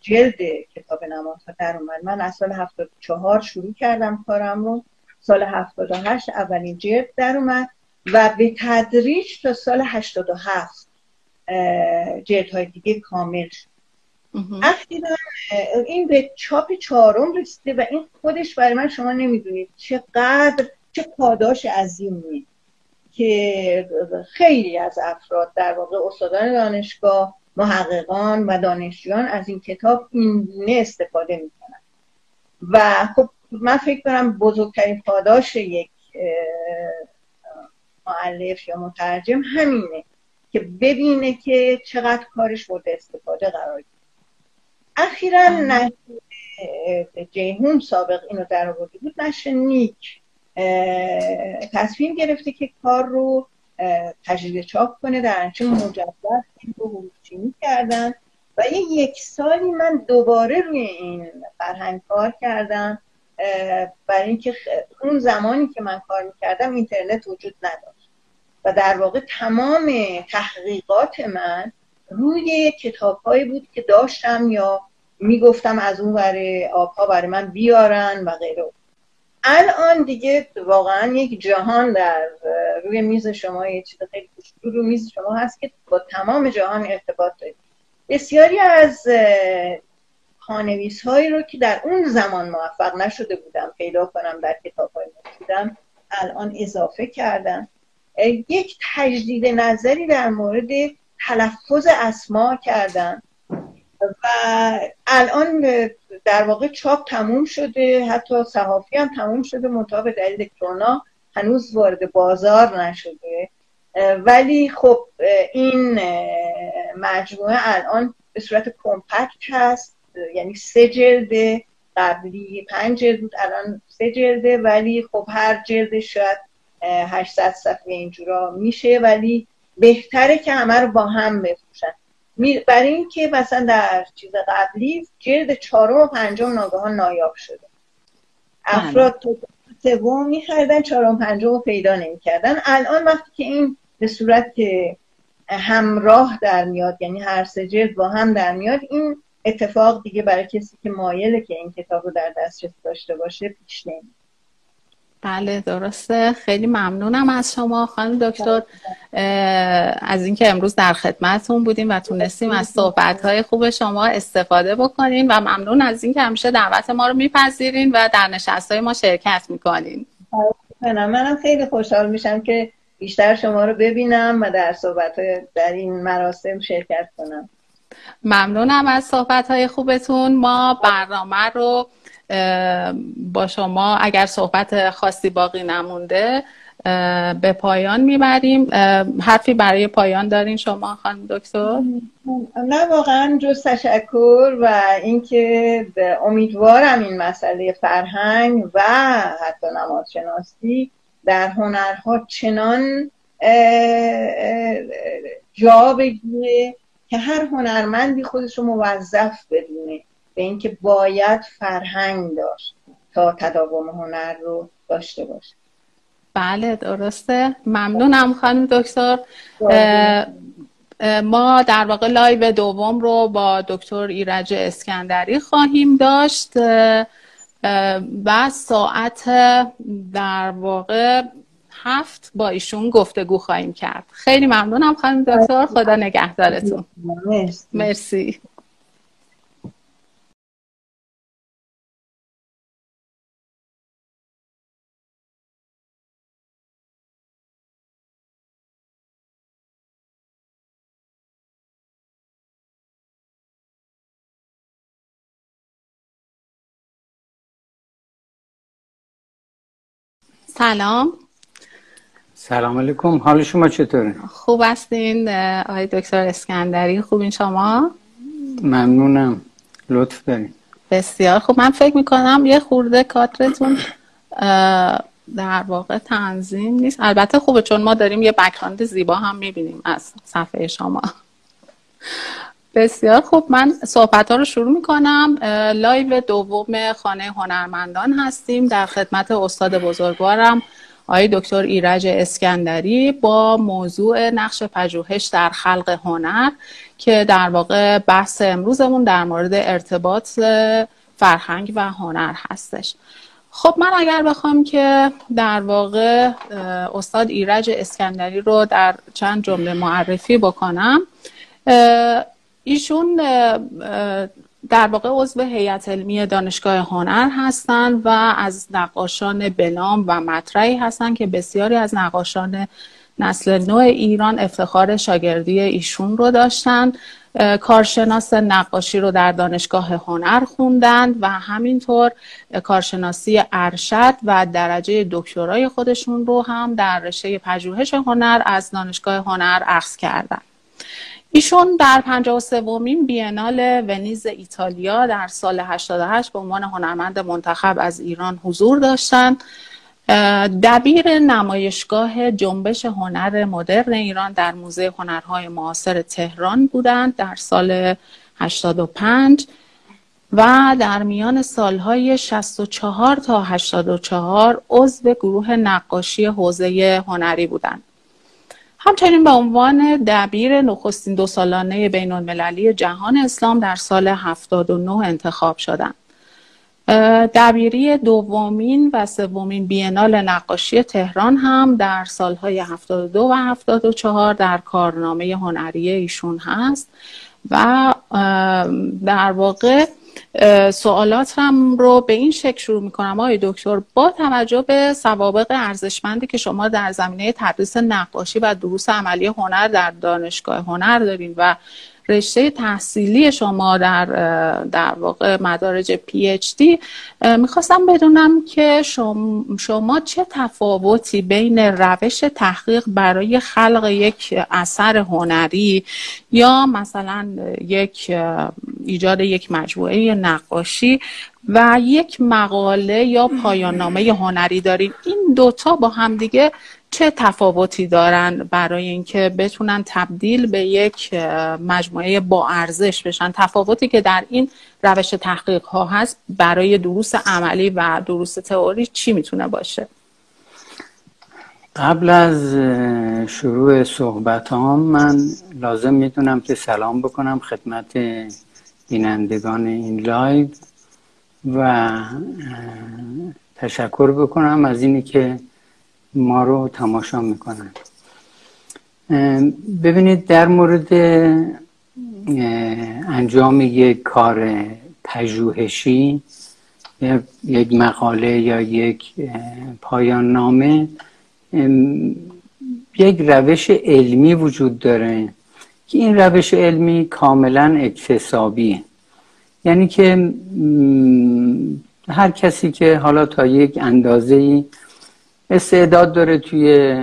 جلد کتاب نمادها در اومد. من از سال هفتاد و چهار شروع کردم کارم رو، سال هفتاد و هشت اولین جلد در اومد و به تدریج تا سال هشتاد و هفت جلدهای دیگه کامل شد. اخیرا این به چاپ چهارم رسیده و این خودش برای من، شما نمیدونید چقدر چه پاداش عظیمی که خیلی از افراد در واقع استادان دانشگاه، محققان و دانشجویان از این کتاب این گونه استفاده میکنن و خب من فکر کنم بزرگترین پاداش یک مؤلف یا مترجم همینه که ببینه که چقدر کارش بود استفاده قرار گرفته. اخیراً نشر جیهون سابق اینو درآورده بود، نشر نیک تصمیم گرفته که کار رو تجدید چاپ کنه، در انچه مجدد این رو حروفچینی کردن و این یک سالی من دوباره روی این فرهنگ کار کردم برای اینکه اون زمانی که من کار میکردم اینترنت وجود نداشت و در واقع تمام تحقیقات من روی کتاب‌هایی بود که داشتم یا میگفتم از اون ور آب‌ها برای من بیارن و غیره. الان دیگه واقعا یک جهان در روی میز شما، یه چیز خیلی کوچولو روی میز شما هست که با تمام جهان ارتباط دارید. بسیاری از خوانویس‌هایی رو که در اون زمان موفق نشده بودم پیدا کنم در کتاب‌های موجودم الان اضافه کردم. یک تجدید نظری در مورد تلفظ اسما کردم و الان در واقع چاپ تموم شده، حتی صحافی هم تموم شده، منتها به دلیل کرونا هنوز وارد بازار نشده، ولی خب این مجموعه الان به صورت کمپکت هست، یعنی سه جلده. قبلی پنج جلد بود، الان سه جلده، ولی خب هر جلد شاید هشتصد صفحه اینجورا میشه، ولی بهتره که همه رو با هم بفروشن برای اینکه مثلا در چیز قبلی جلد چهارم و پنجم ناگهان نایاب شده، افراد تو سوم می‌خریدن، چهارم و پنجم رو پیدا نمی‌کردن. الان وقتی که این به صورت همراه در میاد، یعنی هر سه جلد با هم در میاد، این اتفاق دیگه برای کسی که مایله که این کتاب رو در دسترس داشته باشه پیش نمیاد. بله درسته. خیلی ممنونم از شما خانم دکتر از اینکه امروز در خدمتتون بودیم و تونستیم از صحبت‌های خوب شما استفاده بکنیم و ممنون از اینکه همیشه دعوت ما رو میپذیرین و در نشست‌های ما شرکت میکنین. منم خیلی خوشحال میشم که بیشتر شما رو ببینم و در صحبت‌های در این مراسم شرکت کنم. ممنونم از صحبت‌های خوبتون. ما برنامه رو با شما، اگر صحبت خاصی باقی نمونده به پایان میبریم. حرفی برای پایان دارین شما خانم دکتر؟ نه واقعا جز تشکر و اینکه امیدوارم این مسئله فرهنگ و حتی نمادشناسی در هنرها چنان جا بگیره که هر هنرمندی خودش رو موظف بدونه به اینکه باید فرهنگ داشت تا تداوم هنر رو داشته باشه. بله درسته. ممنونم خانم دکتر. ما در واقع لایو دوم رو با دکتر ایرج اسکندری خواهیم داشت و ساعت در واقع هفت با ایشون گفتگو خواهیم کرد. خیلی ممنونم خانم دکتر. خدا نگهدارتون. مرسی. سلام. سلام علیکم. حال شما چطوره؟ خوب هستین آقای دکتر اسکندری؟ خوبین شما؟ ممنونم، لطف دارین. بسیار خوب. من فکر میکنم یه خورده کادرتون در واقع تنظیم نیست. البته خوبه چون ما داریم یه بک‌گراند زیبا هم میبینیم از صفحه شما. بسیار خوب. من صحبت‌ها رو شروع می‌کنم. لایو دوم خانه هنرمندان هستیم در خدمت استاد بزرگوارم آقای دکتر ایرج اسکندری با موضوع نقش پژوهش در خلق هنر که در واقع بحث امروزمون در مورد ارتباط فرهنگ و هنر هستش. خب من اگر بخوام که در واقع استاد ایرج اسکندری رو در چند جمله معرفی بکنم، ایشون در واقع عضو هیئت علمی دانشگاه هنر هستند و از نقاشان بنام و مطرحی هستند که بسیاری از نقاشان نسل نو ایران افتخار شاگردی ایشون رو داشتند. کارشناس نقاشی رو در دانشگاه هنر خوندند و همینطور کارشناسی ارشد و درجه دکترای خودشون رو هم در رشته پژوهش هنر از دانشگاه هنر اخذ کردند. ایشون در پنجاه و سومین بینال ونیز ایتالیا در سال هشتاد و هشت به عنوان هنرمند منتخب از ایران حضور داشتند. دبیر نمایشگاه جنبش هنر مدرن ایران در موزه هنرهای معاصر تهران بودند در سال هشتاد و پنج و در میان سالهای شصت و چهار تا هشتاد و چهار عضو گروه نقاشی حوزه هنری بودند. همچنین به عنوان دبیر نخستین دو سالانه بین المللی جهان اسلام در سال هفتاد و نه انتخاب شدند. دبیری دومین و سومین بینال نقاشی تهران هم در سالهای هفتاد و دو و هفتاد و چهار در کارنامه هنری ایشون هست و در واقع سوالات رو به این شکل شروع میکنم آقای دکتر: با توجه به سوابق ارزشمندی که شما در زمینه تدریس نقاشی و دروس عملی هنر در دانشگاه هنر دارین و رشته تحصیلی شما در در واقع مدارج پی اچ دی، میخواستم بدونم که شما چه تفاوتی بین روش تحقیق برای خلق یک اثر هنری یا مثلا یک ایجاد یک مجموعه نقاشی و یک مقاله یا پایان‌نامه هنری دارین؟ این دوتا با همدیگه چه تفاوتی دارن برای اینکه بتونن تبدیل به یک مجموعه با ارزش بشن؟ تفاوتی که در این روش تحقیق ها هست برای دروس عملی و دروس تئوری چی میتونه باشه؟ قبل از شروع صحبتام من لازم میدونم که سلام بکنم خدمت بینندگان این لایو و تشکر بکنم از اینی که ما رو تماشا میکنن. ببینید، در مورد انجام یک کار پژوهشی، یک مقاله یا یک پایان نامه، یک روش علمی وجود داره که این روش علمی کاملا اکتسابیه، یعنی که هر کسی که حالا تا یک اندازه‌ای استعداد داره توی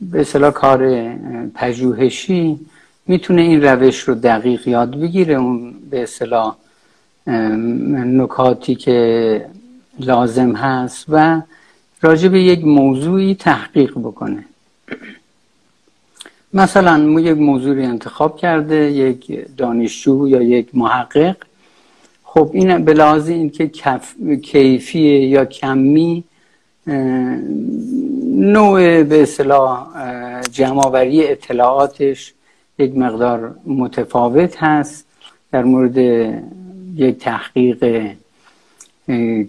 به اصطلاح کار پژوهشی میتونه این روش رو دقیق یاد بگیره، اون به اصطلاح نکاتی که لازم هست و راجع به یک موضوعی تحقیق بکنه. مثلا ما یک موضوعی انتخاب کرده، یک دانشجو یا یک محقق، خب این به لحاظ اینکه کف... کیفی یا کمی نوع به اصطلاح جمع‌آوری اطلاعاتش یک مقدار متفاوت هست. در مورد یک تحقیق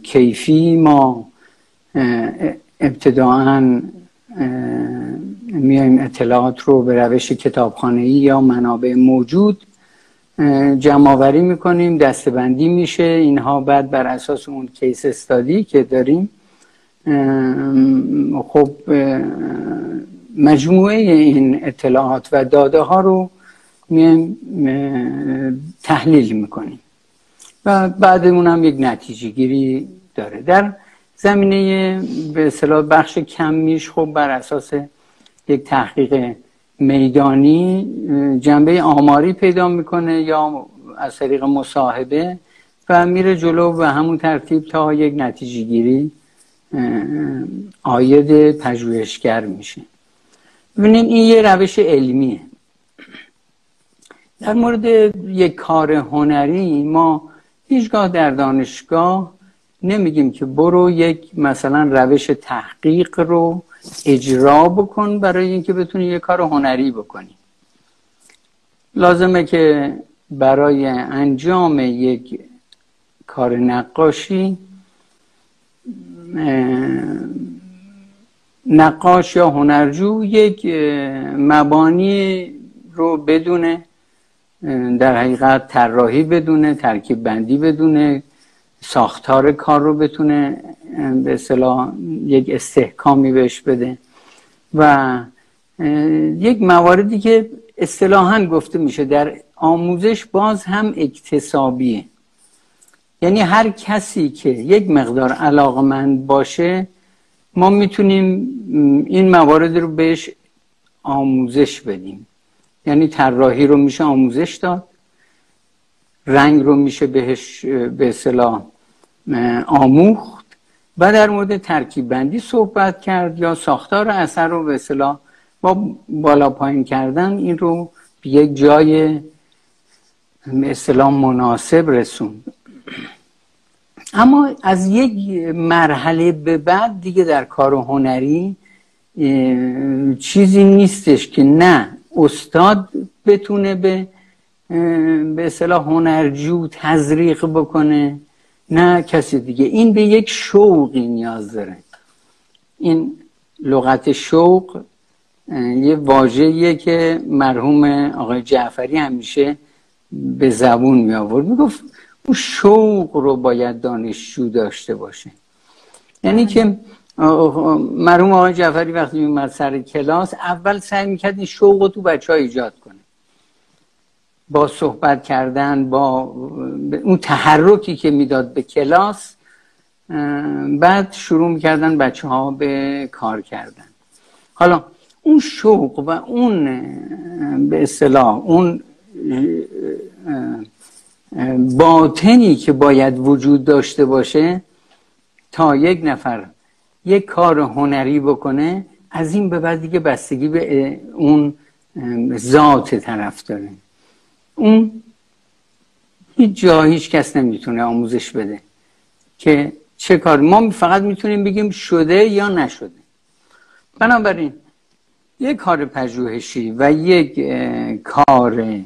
کیفی ما ابتداعاً میایم اطلاعات رو به روش کتابخانه‌ای یا منابع موجود جمع‌آوری میکنیم، دسته‌بندی میشه، اینها بعد بر اساس اون کیس استادی که داریم خب مجموعه این اطلاعات و داده ها رو میایم تحلیل میکنیم و بعد اون هم یک نتیجه گیری داره. در زمینه به اصطلاح بخش کمیش خب بر اساس یک تحقیق میدانی جنبه آماری پیدا میکنه یا از طریق مصاحبه و میره جلو و همون ترتیب تا یک نتیجه گیری عاید پژوهشگر میشه. ببینید این یه روش علمیه. در مورد یک کار هنری ما هیچگاه در دانشگاه نمیگیم که برو یک مثلا روش تحقیق رو اجرا بکن برای اینکه بتونی یک کار هنری بکنی. لازمه که برای انجام یک کار نقاشی نقاش یا هنرجو یک مبانی رو بدونه، در حقیقت طراحی بدونه، ترکیب بندی بدونه، ساختار کار رو بتونه به اصطلاح یک استحکامی بهش بده و یک مواردی که اصطلاحاً گفته میشه در آموزش باز هم اکتسابیه، یعنی هر کسی که یک مقدار علاقمند باشه ما میتونیم این موارد رو بهش آموزش بدیم. یعنی طراحی رو میشه آموزش داد، رنگ رو میشه بهش به اصطلاح آموخت و در مورد ترکیب بندی صحبت کرد یا ساختار اثر رو به اصطلاح با بالا پایین کردن این رو به یک جای به اصطلاح مناسب رسوند. اما از یک مرحله به بعد دیگه در کار هنری چیزی نیستش که نه استاد بتونه به به اصطلاح هنرجو تزریق بکنه نه کسی دیگه. این به یک شوقی نیاز داره. این لغت شوق یه واژه‌ایه که مرحوم آقای جعفری همیشه به زبون می آورد، میگفت اون شوق رو باید دانشجو داشته باشه. یعنی که مرحوم آقای جعفری وقتی میومد سر کلاس اول سعی میکرد این شوق رو تو بچه‌ها ایجاد کنه، با صحبت کردن، با اون تحرکی که میداد به کلاس، بعد شروع میکردن بچه ها به کار کردن. حالا اون شوق و اون به اصطلاح اون باطنی که باید وجود داشته باشه تا یک نفر یک کار هنری بکنه، از این به بعد دیگه بستگی به اون ذات طرف داره. اون هیچ جا هیچ کس نمیتونه آموزش بده که چه کار. ما فقط میتونیم بگیم شده یا نشده. بنابراین یک کار پژوهشی و یک کار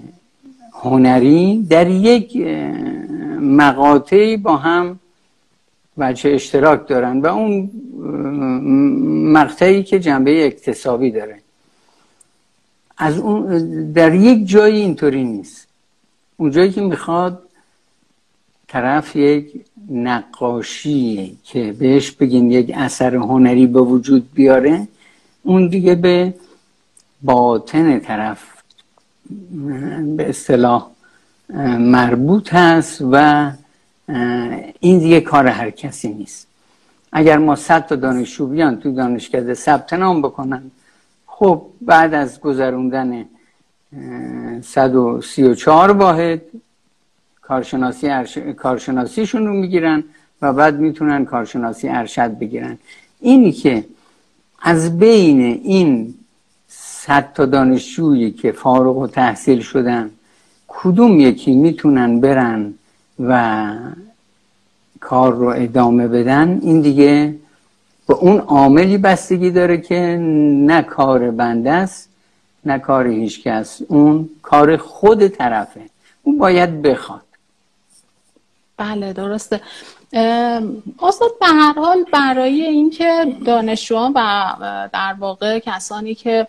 هنری در یک مقاطعی با هم وجه اشتراک دارن و اون مقطعی که جنبه اکتسابی داره. از اون در یک جایی اینطوری نیست. اون جایی که میخواد طرف یک نقاشی که بهش بگیم یک اثر هنری به وجود بیاره، اون دیگه به باطن طرف به اصطلاح مربوط هست و این دیگه کار هر کسی نیست. اگر ما صد تا دانشجو بیان تو دانشکده ثبت نام بکنن، خب بعد از گذروندن صد و سی و چهار واحد کارشناسی ارش... کارشناسیشون رو میگیرن و بعد میتونن کارشناسی ارشد بگیرن. اینی که از بین این صد تا دانشجویی که فارغ و تحصیل شدن کدوم یکی میتونن برن و کار رو ادامه بدن، این دیگه به اون عاملی بستگی داره که نه کار بنده است نه کار هیچ کس، اون کار خود طرفه، اون باید بخواد. بله درسته. استاد به هر حال برای اینکه دانشجوها و در واقع کسانی که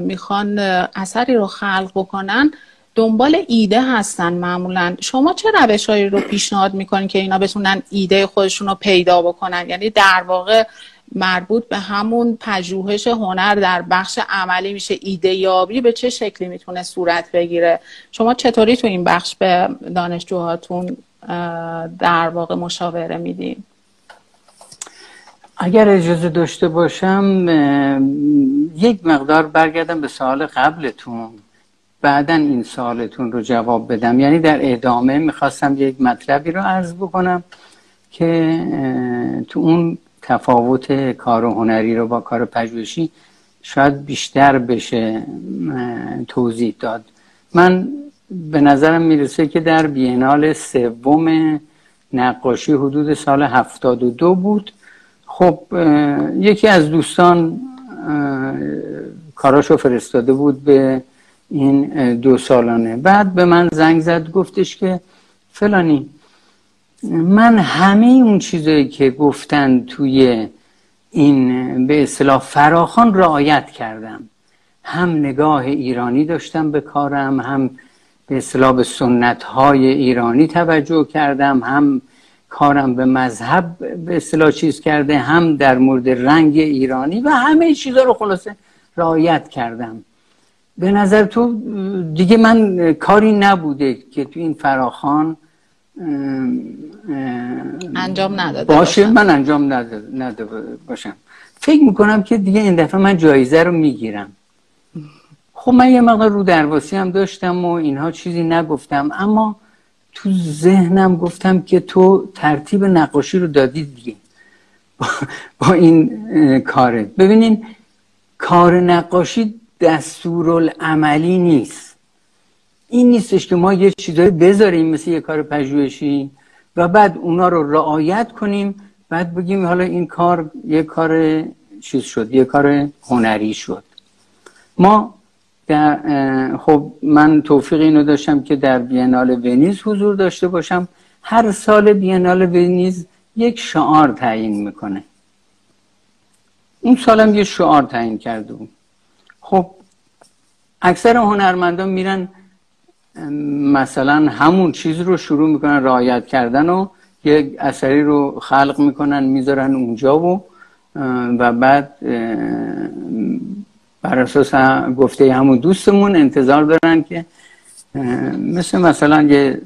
میخوان اثری رو خلق بکنن دنبال ایده هستن معمولا، شما چه روشهایی رو پیشنهاد میکنین که اینا بتونن ایده خودشون رو پیدا بکنن؟ یعنی در واقع مربوط به همون پژوهش هنر در بخش عملی میشه، ایده یابی به چه شکلی میتونه صورت بگیره؟ شما چطوری تو این بخش به دانشجوهاتون در واقع مشاوره میدیم؟ اگر اجازه داشته باشم یک مقدار برگردم به سوال قبلتون، بعدن این سوالتون رو جواب بدم. یعنی در ادامه میخواستم یک مطلبی رو عرض بکنم که تو اون تفاوت کار هنری رو با کار پژوهشی شاید بیشتر بشه توضیح داد. من به نظرم میرسه که در بینال سوم نقاشی حدود سال هفتاد و دو بود، خب یکی از دوستان کاراشو فرستاده بود به این دو سالانه، بعد به من زنگ زد گفتش که فلانی من همه اون چیزایی که گفتن توی این به اصطلاح فراخوان رعایت کردم، هم نگاه ایرانی داشتم به کارم، هم به اصطلاح به سنت‌های ایرانی توجه کردم، هم کارم به مذهب به اصطلاح چیز کرده، هم در مورد رنگ ایرانی و همه چیزا رو خلاصه رعایت کردم. به نظر تو دیگه من کاری نبوده که تو این فراخوان انجام نداده باشه باشم. من انجام نداده باشم. فکر میکنم که دیگه این دفعه من جایزه رو میگیرم. خب من یه مقدار رو درواسی هم داشتم و اینها چیزی نگفتم، اما تو ذهنم گفتم که تو ترتیب نقاشی رو دادی دیگه با, با این کاره. ببینین کار نقاشی دستورالعملی نیست، این نیستش که ما یه چیزایی بذاریم مثل یه کار پژوهشی و بعد اونا رو رعایت کنیم بعد بگیم حالا این کار یه کار چیز شد، یه کار هنری شد. ما در خب من توفیق اینو داشتم که در بینال ونیز حضور داشته باشم. هر سال بینال ونیز یک شعار تعیین میکنه، اون سالم یه شعار تعیین کرده بود. خب اکثر هنرمندان میرن مثلا همون چیز رو شروع میکنن رعایت کردن و یک اثری رو خلق میکنن میذارن اونجا و و بعد بر اساس گفته همون دوستمون انتظار دارن که مثل مثلا یه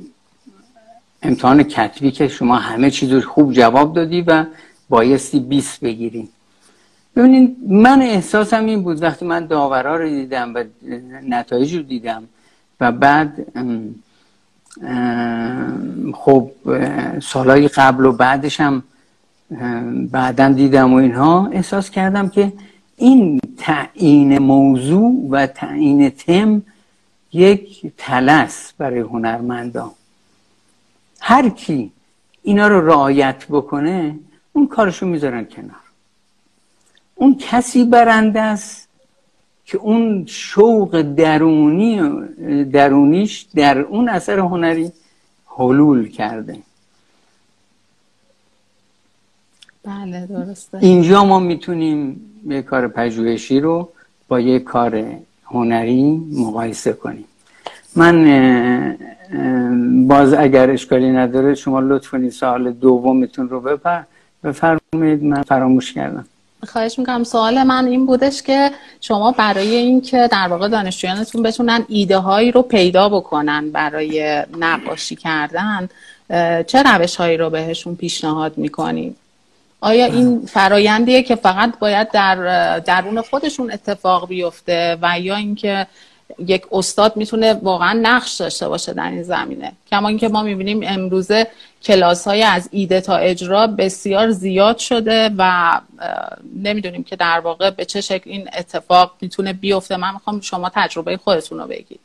امتحان کتبی که شما همه چیز رو خوب جواب دادی و بایستی بیست بگیری. ببینید من احساسم این بود وقتی من داورا رو دیدم و نتایج رو دیدم و بعد خب سالهای قبل و بعدش هم بعدن دیدم و اینها، احساس کردم که این تعیین موضوع و تعیین تم یک تلس برای هنرمندان. هر کی اینا رو رعایت بکنه اون کارشو میذارن کنار. اون کسی برنده است که اون شوق درونی درونیش در اون اثر هنری حلول کرده. بله درسته. اینجا ما میتونیم یه کار پژوهشی رو با یه کار هنری مقایسه کنیم. من باز اگر اشکالی نداره شما لطف کنید سوال دومتون رو بپر بفرمایید، من فراموش کردم. خواهش میکنم. سوال من این بودش که شما برای اینکه در واقع دانشجویانتون بتونن ایده هایی رو پیدا بکنن برای نقاشی کردن چه روش هایی رو بهشون پیشنهاد میکنید؟ آیا این فرایندیه که فقط باید در درون خودشون اتفاق بیفته و یا اینکه یک استاد میتونه واقعا نقش داشته باشه در این زمینه؟ کما اینکه ما میبینیم امروزه کلاس‌های از ایده تا اجرا بسیار زیاد شده و نمیدونیم که در واقع به چه شکل این اتفاق میتونه بیفته. من میخوام شما تجربه خودتون رو بگید.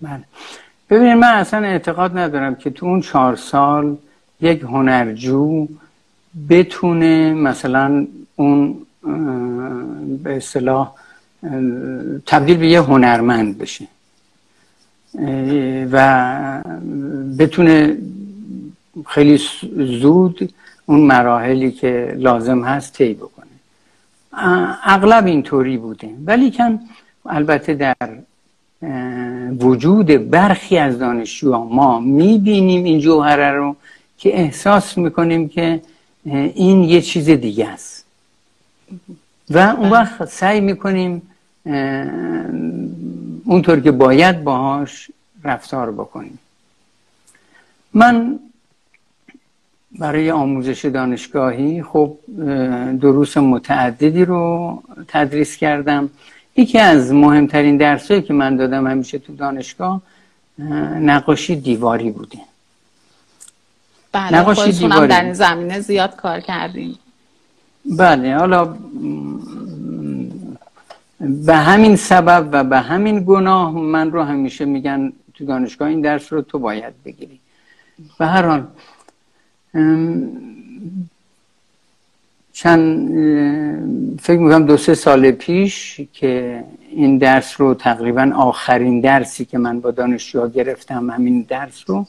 بله. ببینید، من اصلا اعتقاد ندارم که تو اون چهار سال یک هنرجو بتونه مثلا اون به اصطلاح تبدیل به یه هنرمند بشه و بتونه خیلی زود اون مراحلی که لازم هست طی بکنه. اغلب اینطوری بوده، ولی کم البته در وجود برخی از دانشجوها ما میبینیم این جوهره رو که احساس میکنیم که این یه چیز دیگه است و اون وقت سعی میکنیم اونطور که باید باهاش رفتار بکنیم. من برای آموزش دانشگاهی خب دروس متعددی رو تدریس کردم. یکی از مهمترین درسایی که من دادم همیشه تو دانشگاه نقاشی دیواری بوده. بله، نقاشی دیواری در این زمینه زیاد کار کردیم. بله، حالا به همین سبب و به همین گناه من رو همیشه میگن تو دانشگاه این درس رو تو باید بگیری. به هر حال چند فکر میکنم دو سه سال پیش که این درس رو تقریبا آخرین درسی که من با دانشجوها گرفتم همین درس رو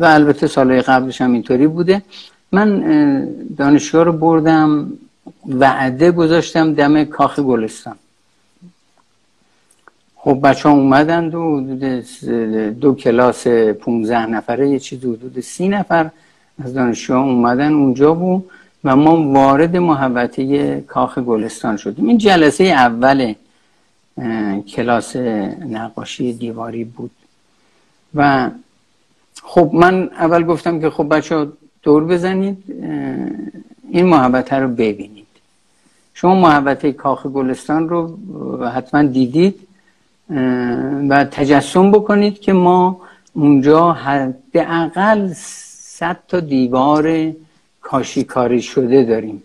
و البته سالهای قبلش هم اینطوری بوده، من دانشجوها رو بردم وعده گذاشتم دم کاخ گلستان. خب بچه ها اومدند و دو کلاس پونزده نفره یه چیز حدود سی نفر از دانشجوها اومدن اونجا بود و ما وارد محوطه کاخ گلستان شدیم. این جلسه اول کلاس نقاشی دیواری بود و خب من اول گفتم که خب بچه ها دور بزنید این محوطه رو ببینید. شما محوطه کاخ گلستان رو حتما دیدید و تجسم بکنید که ما اونجا حداقل صد تا دیوار کاشیکاری شده داریم.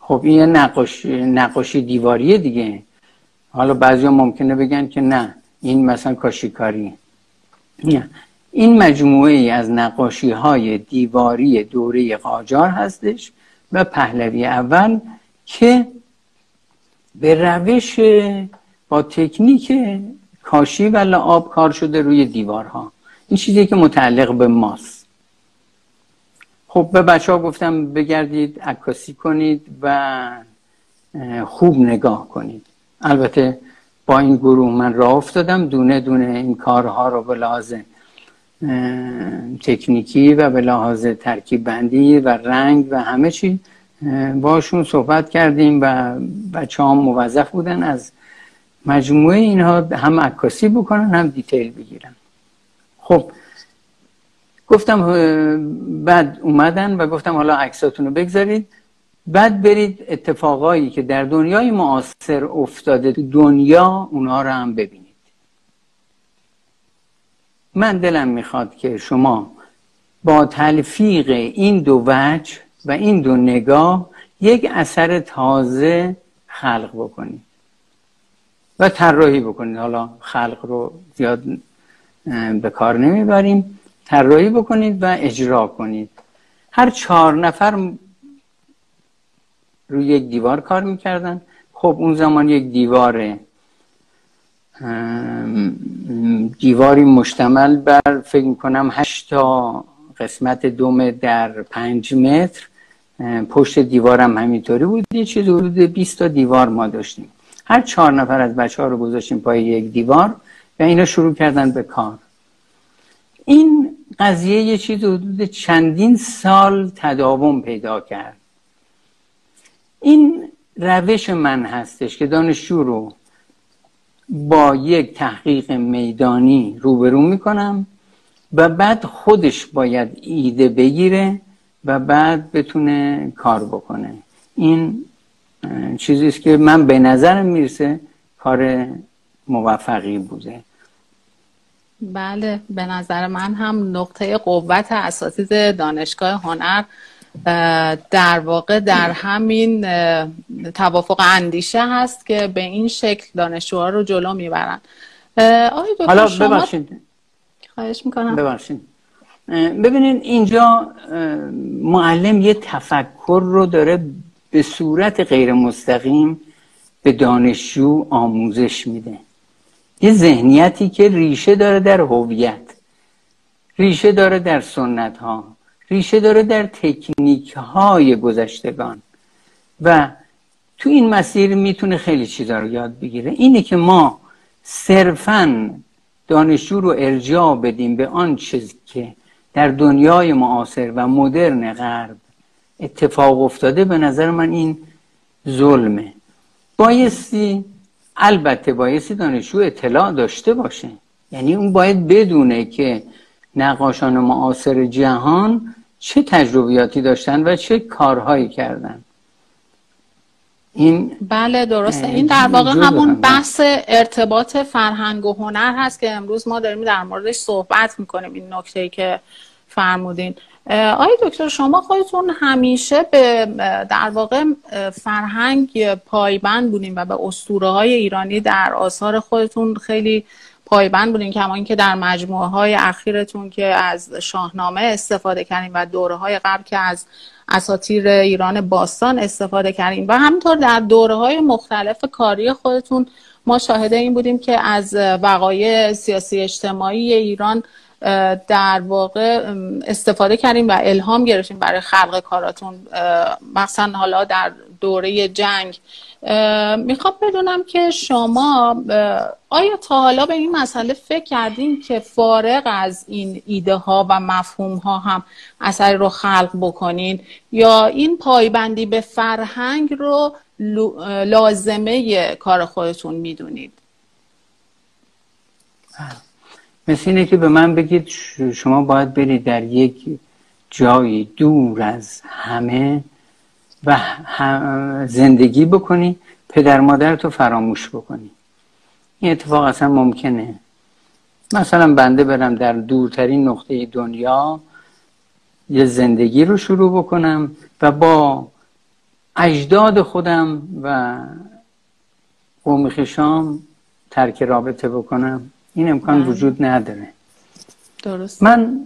خب این یه نقاشی, نقاشی دیواریه دیگه. حالا بعضیا ممکنه بگن که نه این مثلا کاشیکاریه. نه، این مجموعه ای از نقاشی های دیواری دوره قاجار هستش و پهلوی اول که به روش با تکنیک کاشی و لعاب کار شده روی دیوارها. این چیزی که متعلق به ماست. خب به بچه ها گفتم بگردید عکاسی کنید و خوب نگاه کنید. البته با این گروه من راه افتادم دونه دونه این کارها رو به لحاظ تکنیکی و به لحاظ ترکیب بندی و رنگ و همه چی باشون صحبت کردیم و بچه هم موظف بودن از مجموعه اینها هم عکاسی بکنن هم دیتیل بگیرن. خب گفتم بعد اومدن و گفتم حالا عکساتون رو بگذارید بعد برید اتفاقایی که در دنیای معاصر افتاده تو دنیا اونها رو هم ببینید. من دلم میخواد که شما با تلفیق این دو وجه و این دو نگاه یک اثر تازه خلق بکنید و طراحی بکنید. حالا خلق رو زیاد به کار نمیبریم. طراحی بکنید و اجرا کنید. هر چهار نفر روی یک دیوار کار میکردن. خب اون زمان یک دیواره دیواری مشتمل بر فکر میکنم هشت تا قسمت دوم در پنج متر، پشت دیوارم همینطوری بود، یه چیز حدود بیست تا دیوار ما داشتیم. هر چهار نفر از بچه ها رو گذاشتیم پای یک دیوار و اینا شروع کردن به کار. این قضیه یه چیز حدود چندین سال تداوم پیدا کرد. این روش من هستش که دانشجو رو با یک تحقیق میدانی روبرو میکنم و بعد خودش باید ایده بگیره و بعد بتونه کار بکنه. این چیزی است که من به نظرم میرسه کار موفقی بوده. بله، به نظر من هم نقطه قوت اساتید دانشگاه هنر در واقع در همین توافق اندیشه هست که به این شکل دانشجوها رو جلو میبرن. حالا ببخشید، خواهش میکنم، ببخشید. ببینید اینجا معلم یه تفکر رو داره به صورت غیر مستقیم به دانشجو آموزش میده، یه ذهنیتی که ریشه داره در هویت، ریشه داره در سنت ها، ریشه داره در تکنیک های گذشتگان و تو این مسیر میتونه خیلی چیزا رو یاد بگیره. اینه که ما صرفاً دانشجو رو ارجاع بدیم به آن چیزی که در دنیای معاصر و مدرن غرب اتفاق افتاده، به نظر من این ظلمه. بایستی، البته بایستی دانشجو اطلاع داشته باشه، یعنی اون باید بدونه که نقاشان معاصر جهان چه تجربیاتی داشتن و چه کارهایی کردن. این بله درسته، این در واقع همون بحث ارتباط فرهنگ و هنر هست که امروز ما داریم در موردش صحبت میکنیم. این نکته‌ای که فرمودین آقای دکتر، شما خودتون همیشه به در واقع فرهنگ پایبند بودین و به اسطوره های ایرانی در آثار خودتون خیلی پایبند بودین، کما اینکه در مجموعه های اخیرتون که از شاهنامه استفاده کردین و دوره های قبل که از اساطیر ایران باستان استفاده کردین و همینطور در دوره های مختلف کاری خودتون ما شاهده این بودیم که از وقایع سیاسی اجتماعی ایران در واقع استفاده کردیم و الهام گرفتیم برای خلق کاراتون، مثلا حالا در دوره جنگ. میخوام بدونم که شما آیا تا حالا به این مسئله فکر کردین که فارغ از این ایده ها و مفهوم ها هم اثری رو خلق بکنین، یا این پایبندی به فرهنگ رو لازمه کار خودتون میدونید؟ مثل اینه که به من بگید شما باید برید در یک جایی دور از همه و زندگی بکنی، پدر مادرتو فراموش بکنی. این اتفاق اصلا ممکنه؟ مثلا بنده برم در دورترین نقطه دنیا یه زندگی رو شروع بکنم و با اجداد خودم و قوم خویشام ترک رابطه بکنم؟ این امکان من. وجود نداره. درست. من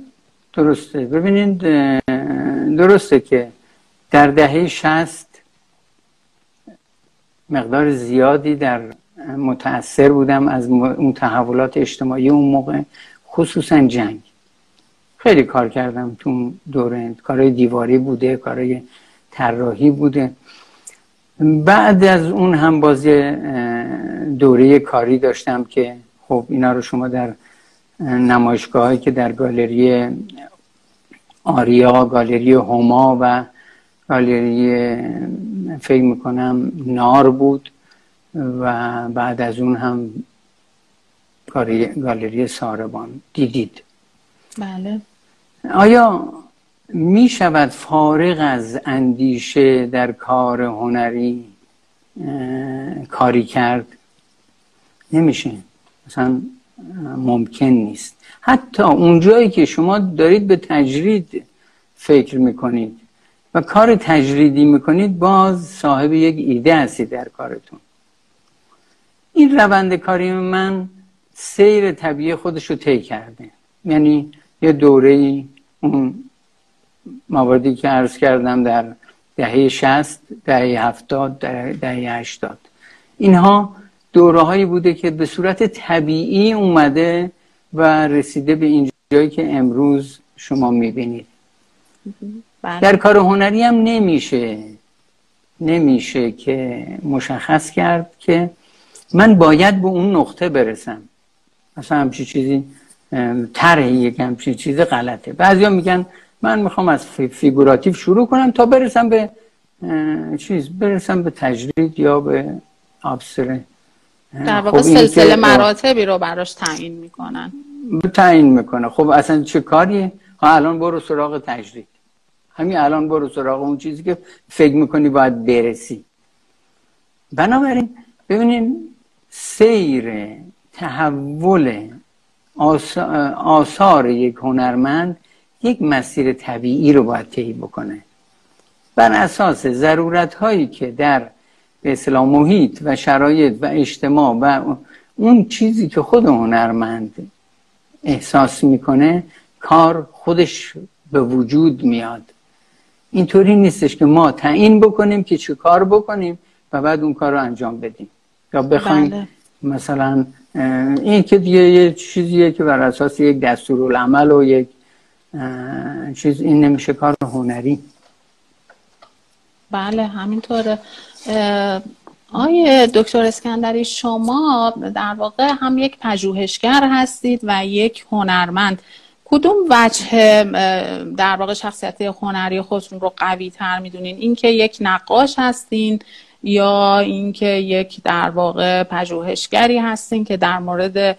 درسته. ببینید درسته که در دهه شصت مقدار زیادی در متأثر بودم از اون تحولات اجتماعی اون موقع، خصوصا جنگ. خیلی کار کردم تو دوره، کارهای دیواری بوده، کارهای طراحی بوده. بعد از اون هم باز دوره کاری داشتم که خب اینا رو شما در نمایشگاه‌هایی که در گالری آریا، گالری هما و گالری فکر میکنم نار بود و بعد از اون هم گالری ساربان دیدید. بله. آیا می شود فارغ از اندیشه در کار هنری کاری کرد؟ نمیشه، مثلا ممکن نیست. حتی اونجایی که شما دارید به تجرید فکر میکنید و کار تجریدی میکنید، باز صاحب یک ایده هستید در کارتون. این روند کاری من سیر طبیعی خودش رو طی کرده، یعنی یه دوره‌ای اون مواردی که عرض کردم در دهه شصت، دهه هفتاد، دهه هشتاد، اینها دوره‌هایی بوده که به صورت طبیعی اومده و رسیده به این جایی که امروز شما میبینید. بله. در کار هنری هم نمیشه نمیشه که مشخص کرد که من باید به اون نقطه برسم. مثلا همچین چیزی طرح یک همچین چیز غلطه. بعضیا میگن من میخوام از فیگوراتیو شروع کنم تا برسم به چیز، برسم به تجرید یا به ابستره. در واقع خب سلسله مراتبی رو براش تعیین میکنن. تعیین میکنه. خب اصلا چه کاریه؟ ها الان برو سراغ تجرید. همین الان برو سراغ اون چیزی که فکر میکنی باید برسی. بنابراین ببینین سیر تحول آثار, آثار یک هنرمند یک مسیر طبیعی رو باید طی بکنه بر اساس ضرورت هایی که در به اصطلاح محیط و شرایط و اجتماع و اون چیزی که خود هنرمند احساس میکنه کار خودش به وجود میاد. اینطوری نیستش که ما تعیین بکنیم که چه کار بکنیم و بعد اون کار رو انجام بدیم یا بخوایم بله. مثلا این که دیگه یه چیزیه که بر اساس یک دستورالعمل و یک چیز، این نمیشه کار هنری. بله همینطوره. آیه دکتر اسکندری شما در واقع هم یک پژوهشگر هستید و یک هنرمند، کدوم وجه در واقع شخصیت هنری خودتون رو قوی تر میدونین؟ این که یک نقاش هستین یا اینکه یک در واقع پژوهشگری هستین که در مورد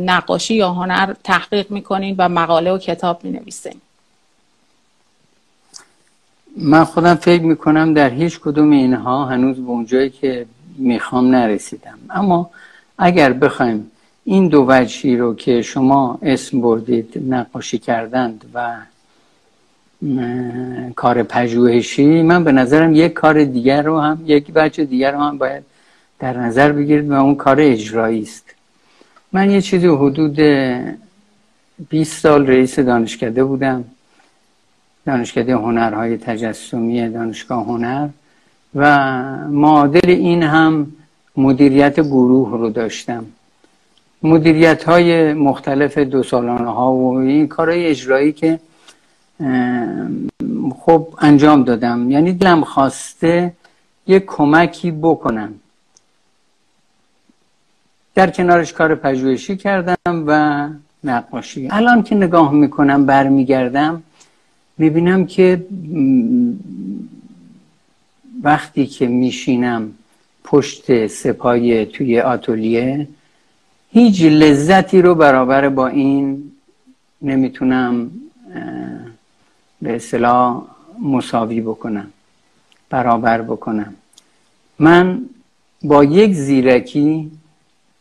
نقاشی یا هنر تحقیق میکنین و مقاله و کتاب مینویسین؟ من خودم فکر میکنم در هیچ کدوم اینها هنوز به اونجایی که میخوام نرسیدم، اما اگر بخوایم این دو وجهی رو که شما اسم بردید نقاشی کردند و کار پژوهشی، من به نظرم یک کار دیگر رو هم یک وجه دیگر رو هم باید در نظر بگیرید و اون کار اجرایی است. من یه چیزی حدود بیست سال رئیس دانشکده بودم، دانشکده هنرهای تجسمی دانشگاه هنر، و معادل این هم مدیریت گروه رو داشتم، مدیریت های مختلف دو سالانه ها و این کارهای اجرایی که خب انجام دادم. یعنی دلم خواسته یک کمکی بکنم، در کنارش کار پژوهشی کردم و نقاشی. الان که نگاه میکنم برمیگردم میبینم که وقتی که میشینم پشت سپای توی آتلیه هیچ لذتی رو برابر با این نمیتونم به اصطلاح مساوی بکنم، برابر بکنم. من با یک زیرکی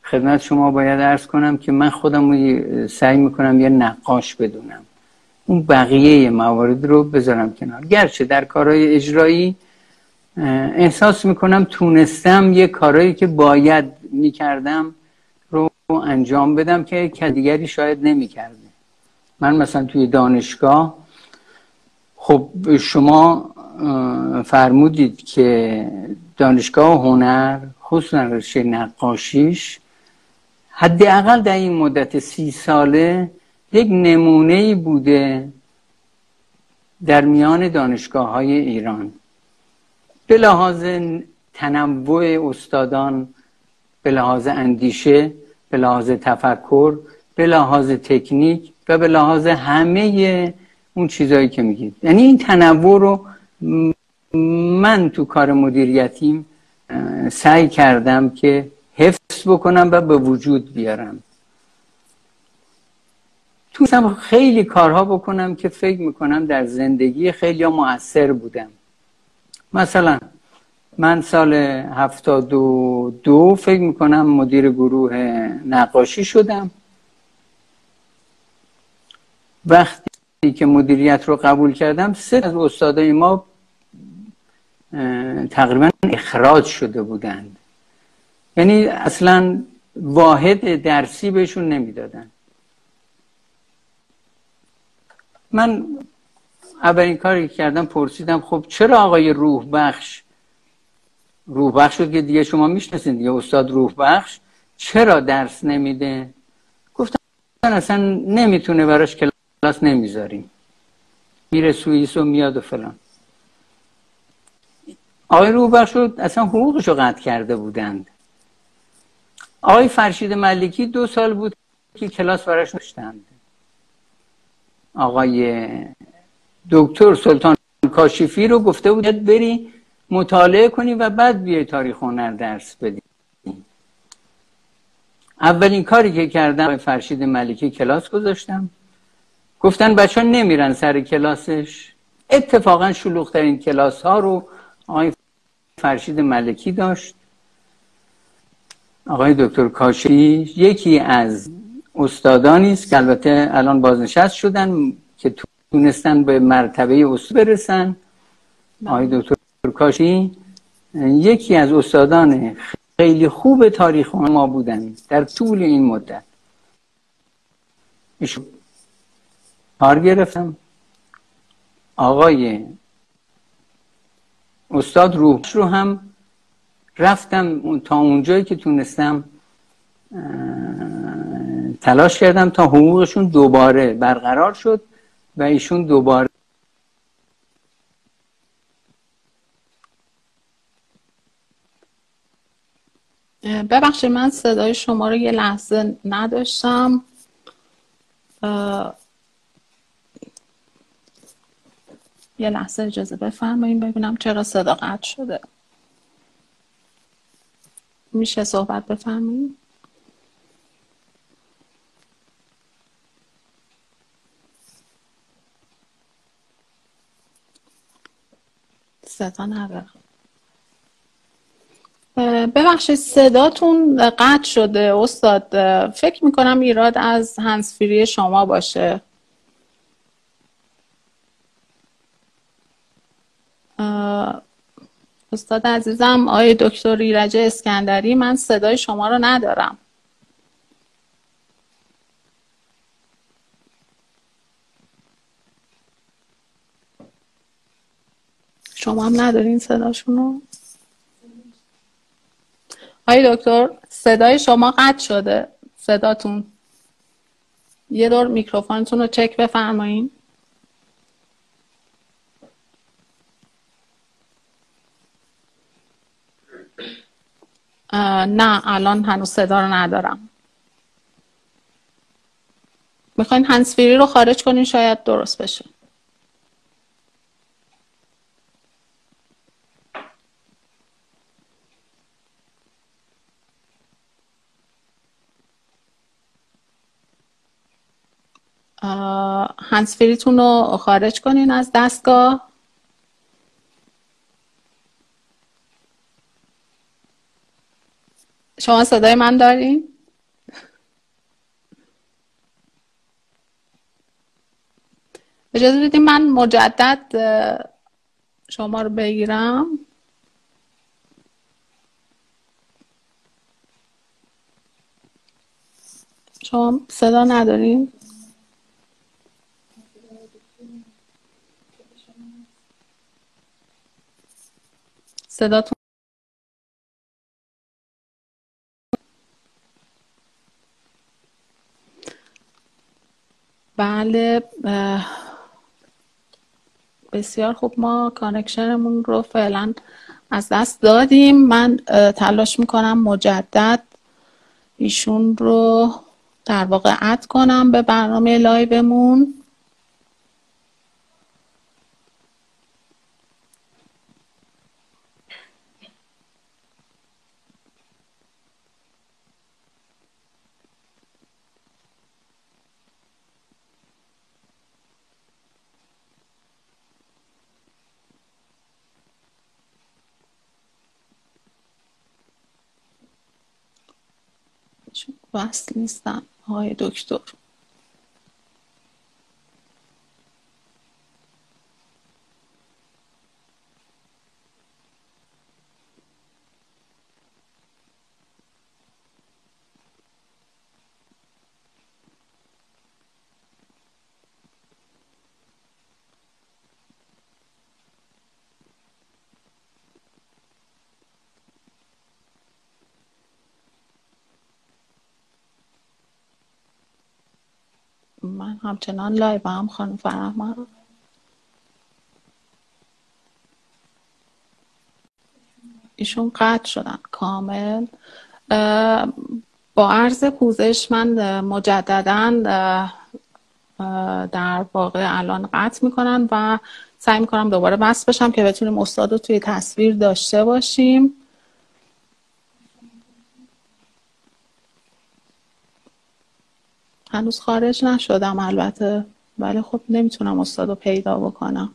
خدمت شما باید عرض کنم که من خودم رو سعی میکنم یه نقاش بدونم، اون بقیه موارد رو بذارم کنار. گرچه در کارهای اجرایی احساس میکنم تونستم یه کارهایی که باید میکردم رو انجام بدم که یک دیگری شاید نمیکرده. من مثلا توی دانشگاه، خب شما فرمودید که دانشگاه هنر خصوصا رشته نقاشیش حداقل در این مدت سی ساله یک نمونه‌ای بوده در میان دانشگاه‌های ایران به لحاظ تنوع استادان، به لحاظ اندیشه، به لحاظ تفکر، به لحاظ تکنیک و به لحاظ همه اون چیزایی که میگید. یعنی این تنوع رو من تو کار مدیریتیم سعی کردم که حفظ بکنم و به وجود بیارم. توستم خیلی کارها بکنم که فکر میکنم در زندگی خیلی ها مؤثر بودم. مثلا من سال هفتاد و دو فکر میکنم مدیر گروه نقاشی شدم. وقتی که مدیریت رو قبول کردم سه از استادای ما تقریبا اخراج شده بودند، یعنی اصلا واحد درسی بهشون نمیدادن. من اولین کاری که کردم پرسیدم خب چرا آقای روح بخش، روح بخش رو که دیگه شما میشناسید دیگه، استاد روح بخش چرا درس نمیده؟ گفتن اصلا نمیتونه، براش کلاس نمیذاریم، میره سوئیس و میاد و فلان. آقای روح بخش رو اصلا حقوقش رو قطع کرده بودند. آقای فرشید ملیکی دو سال بود که کلاس براش نشتند. آقای دکتر سلطان کاشفی رو گفته بود بری مطالعه کنی و بعد بیای تاریخ هنر درس بدی. اولین کاری که کردم آقای فرشید ملیکی کلاس گذاشتم. گفتن بچه‌ها نمیرن سر کلاسش، اتفاقا شلوغ‌ترین کلاس ها رو آقای فرشید ملیکی داشت، آقای دکتر کاشفی یکی از استادانی است که البته الان بازنشست شدن که تونستن به مرتبه استاد برسن. آقای دکتر کاشفی یکی از استادان خیلی خوب تاریخ ما بودن در طول این مدت. ایشون کار گرفتم. آقای استاد روح بخش رو هم رفتم تا اونجایی که تونستم تلاش کردم تا حقوقشون دوباره برقرار شد و ایشون دوباره ببخشید من صدای شما رو یه لحظه نداشتم. یه لحظه اجازه بفرمایید ببینم چرا صدا قطع شده. میشه صحبت بفرمایید؟ صدا نداره. ببخشید صداتون قطع شده استاد. فکر میکنم ایراد از هندزفری شما باشه. استاد عزیزم آقای دکتر ایرج اسکندری من صدای شما رو ندارم. شما هم ندارین صداشون رو؟ آقای دکتر صدای شما قطع شده. صداتون یه دور میکروفونتون رو چک بفرمایین. نه الان هنوز صدا رو ندارم. میخواین هندزفری رو خارج کنین شاید درست بشه. هندزفریتون رو خارج کنین از دستگاه. شما صدای من دارین؟ اجازه بدید من مجدد شما رو بگیرم. شما صدا ندارین؟ صداتون بله. بسیار خوب ما کانکشنمون رو فعلا از دست دادیم. من تلاش میکنم مجدد ایشون رو در واقع اد کنم به برنامه لایومون. وصل نیستم آقای دکتر. من همچنان لایو هم خانم فرهمن. ایشون قطع شدن کامل. با عرض پوزش من مجددا در واقع الان قطع میکنن و سعی میکنم دوباره وصل بشم که بتونیم استاد رو توی تصویر داشته باشیم. هنوز خارج نشدم البته، ولی خب نمیتونم استادو پیدا بکنم.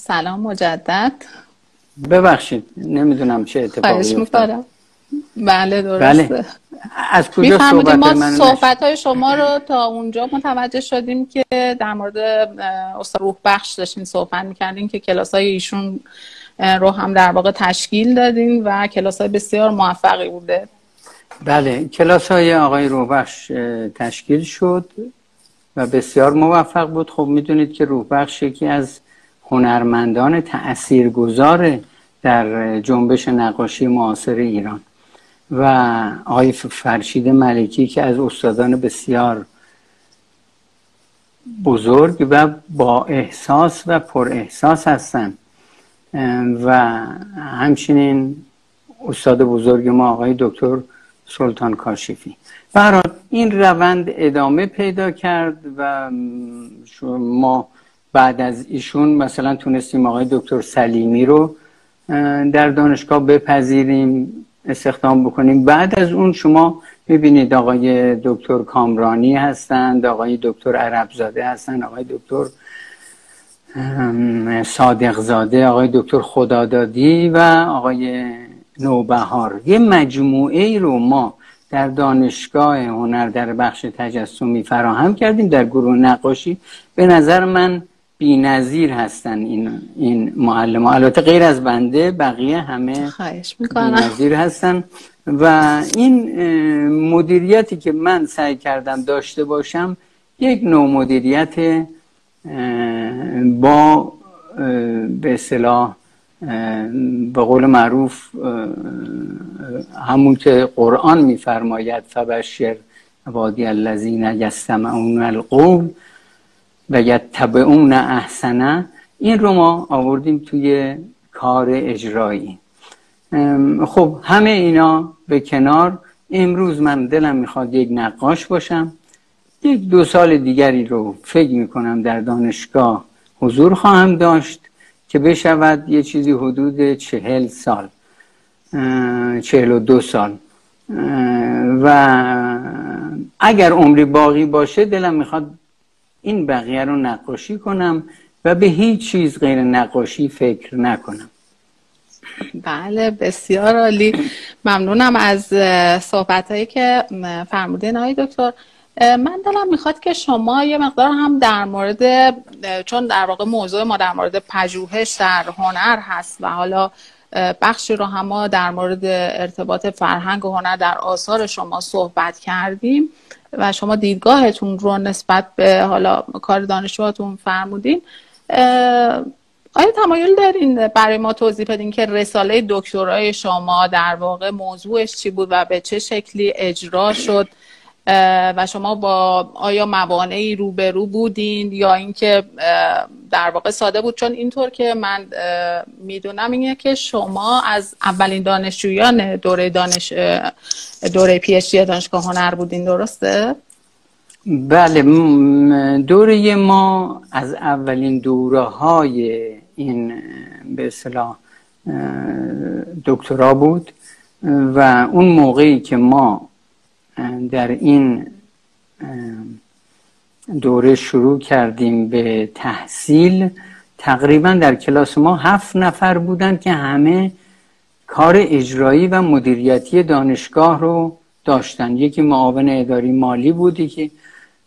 سلام مجدد. ببخشید نمیدونم چه اتفاقی افتاد. خواهش می‌کنم. بله درسته. بله. از کجا صحبت ما من صحبت‌های شما رو تا اونجا متوجه شدیم که در مورد استاد روح بخش داشتین صحبت می‌کردین که کلاس‌های ایشون رو هم در واقع تشکیل دادین و کلاس‌های بسیار موفقی بوده. بله، کلاس‌های آقای روح بخش تشکیل شد و بسیار موفق بود. خب می‌دونید که روح بخش یکی از هنرمندان تأثیرگذار در جنبش نقاشی معاصر ایران و آقای فرشید ملیکی که از استادان بسیار بزرگ و با احساس و پر احساس هستند و همچنین استاد بزرگ ما آقای دکتر سلطان کاشفی. برای این روند ادامه پیدا کرد و ما بعد از ایشون مثلا تونستیم آقای دکتر سلیمی رو در دانشگاه بپذیریم، استخدام بکنیم. بعد از اون شما میبینید آقای دکتر کامرانی هستند، آقای دکتر عربزاده هستند، آقای دکتر صادقزاده، آقای دکتر خدادادی و آقای نوبهار. یه مجموعه ای رو ما در دانشگاه هنر در بخش تجسمی فراهم کردیم در گروه نقاشی. به نظر من بی نظیر هستن این این معلم، البته غیر از بنده بقیه همه بی نظیر هستن و این مدیریتی که من سعی کردم داشته باشم یک نوع مدیریت با به اصطلاح به قول معروف همون که قرآن میفرماید فبشر عبادی الذین یستمعون القول و یتبعون احسنه، این رو ما آوردیم توی کار اجرایی. خب همه اینا به کنار، امروز من دلم میخواد یک نقاش باشم. یک دو سال دیگری رو فکر میکنم در دانشگاه حضور خواهم داشت که بشود یه چیزی حدود چهل سال، چهل و دو سال، و اگر عمری باقی باشه دلم میخواد این بقیه رو نقاشی کنم و به هیچ چیز غیر نقاشی فکر نکنم. بله بسیار عالی، ممنونم از صحبتهایی که فرمودین آقای دکتر. من دلم میخواد که شما یه مقدار هم در مورد، چون در واقع موضوع ما در مورد پژوهش در هنر هست و حالا بخشی رو هم ما در مورد ارتباط فرهنگ و هنر در آثار شما صحبت کردیم و شما دیدگاهتون رو نسبت به حالا کار دانشجوهاتون فرمودین. آیا تمایل دارین برای ما توضیح بدین که رساله دکترای شما در واقع موضوعش چی بود و به چه شکلی اجرا شد و شما با آیا موانعی روبرو بودین یا اینکه در واقع ساده بود؟ چون اینطور که من میدونم اینه که شما از اولین دانشجویان دوره دانش دوره پی اچ دی دانشگاه هنر بودین، درسته؟ بله، دوره ما از اولین دوره های این به اصطلاح دکترا بود و اون موقعی که ما در این دوره شروع کردیم به تحصیل، تقریبا در کلاس ما هفت نفر بودند که همه کار اجرایی و مدیریتی دانشگاه رو داشتند. یکی معاون اداری مالی بود، یکی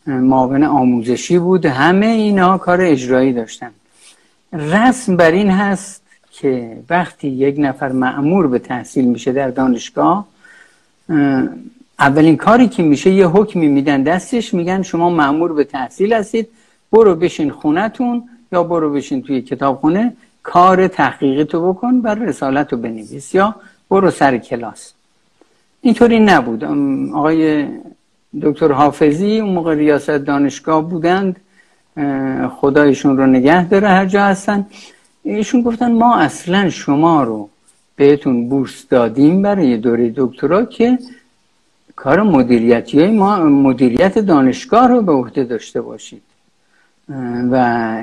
معاون آموزشی بود، همه اینها کار اجرایی داشتند. رسم بر این هست که وقتی یک نفر مأمور به تحصیل میشه در دانشگاه، اولین کاری که میشه یه حکمی میدن دستش، میگن شما مأمور به تحصیل هستید، برو بشین خونتون یا برو بشین توی کتابخونه، کار تحقیقتو بکن و رسالتو بنویس یا برو سر کلاس. اینطوری نبود. آقای دکتر حافظی اون موقع ریاست دانشگاه بودند، خدایشون رو نگه داره هر جا هستن. ایشون گفتن ما اصلا شما رو بهتون بورس دادیم برای دوره دکترا که کار مدیریتی ما، مدیریت دانشگاه رو به عهده داشته باشید و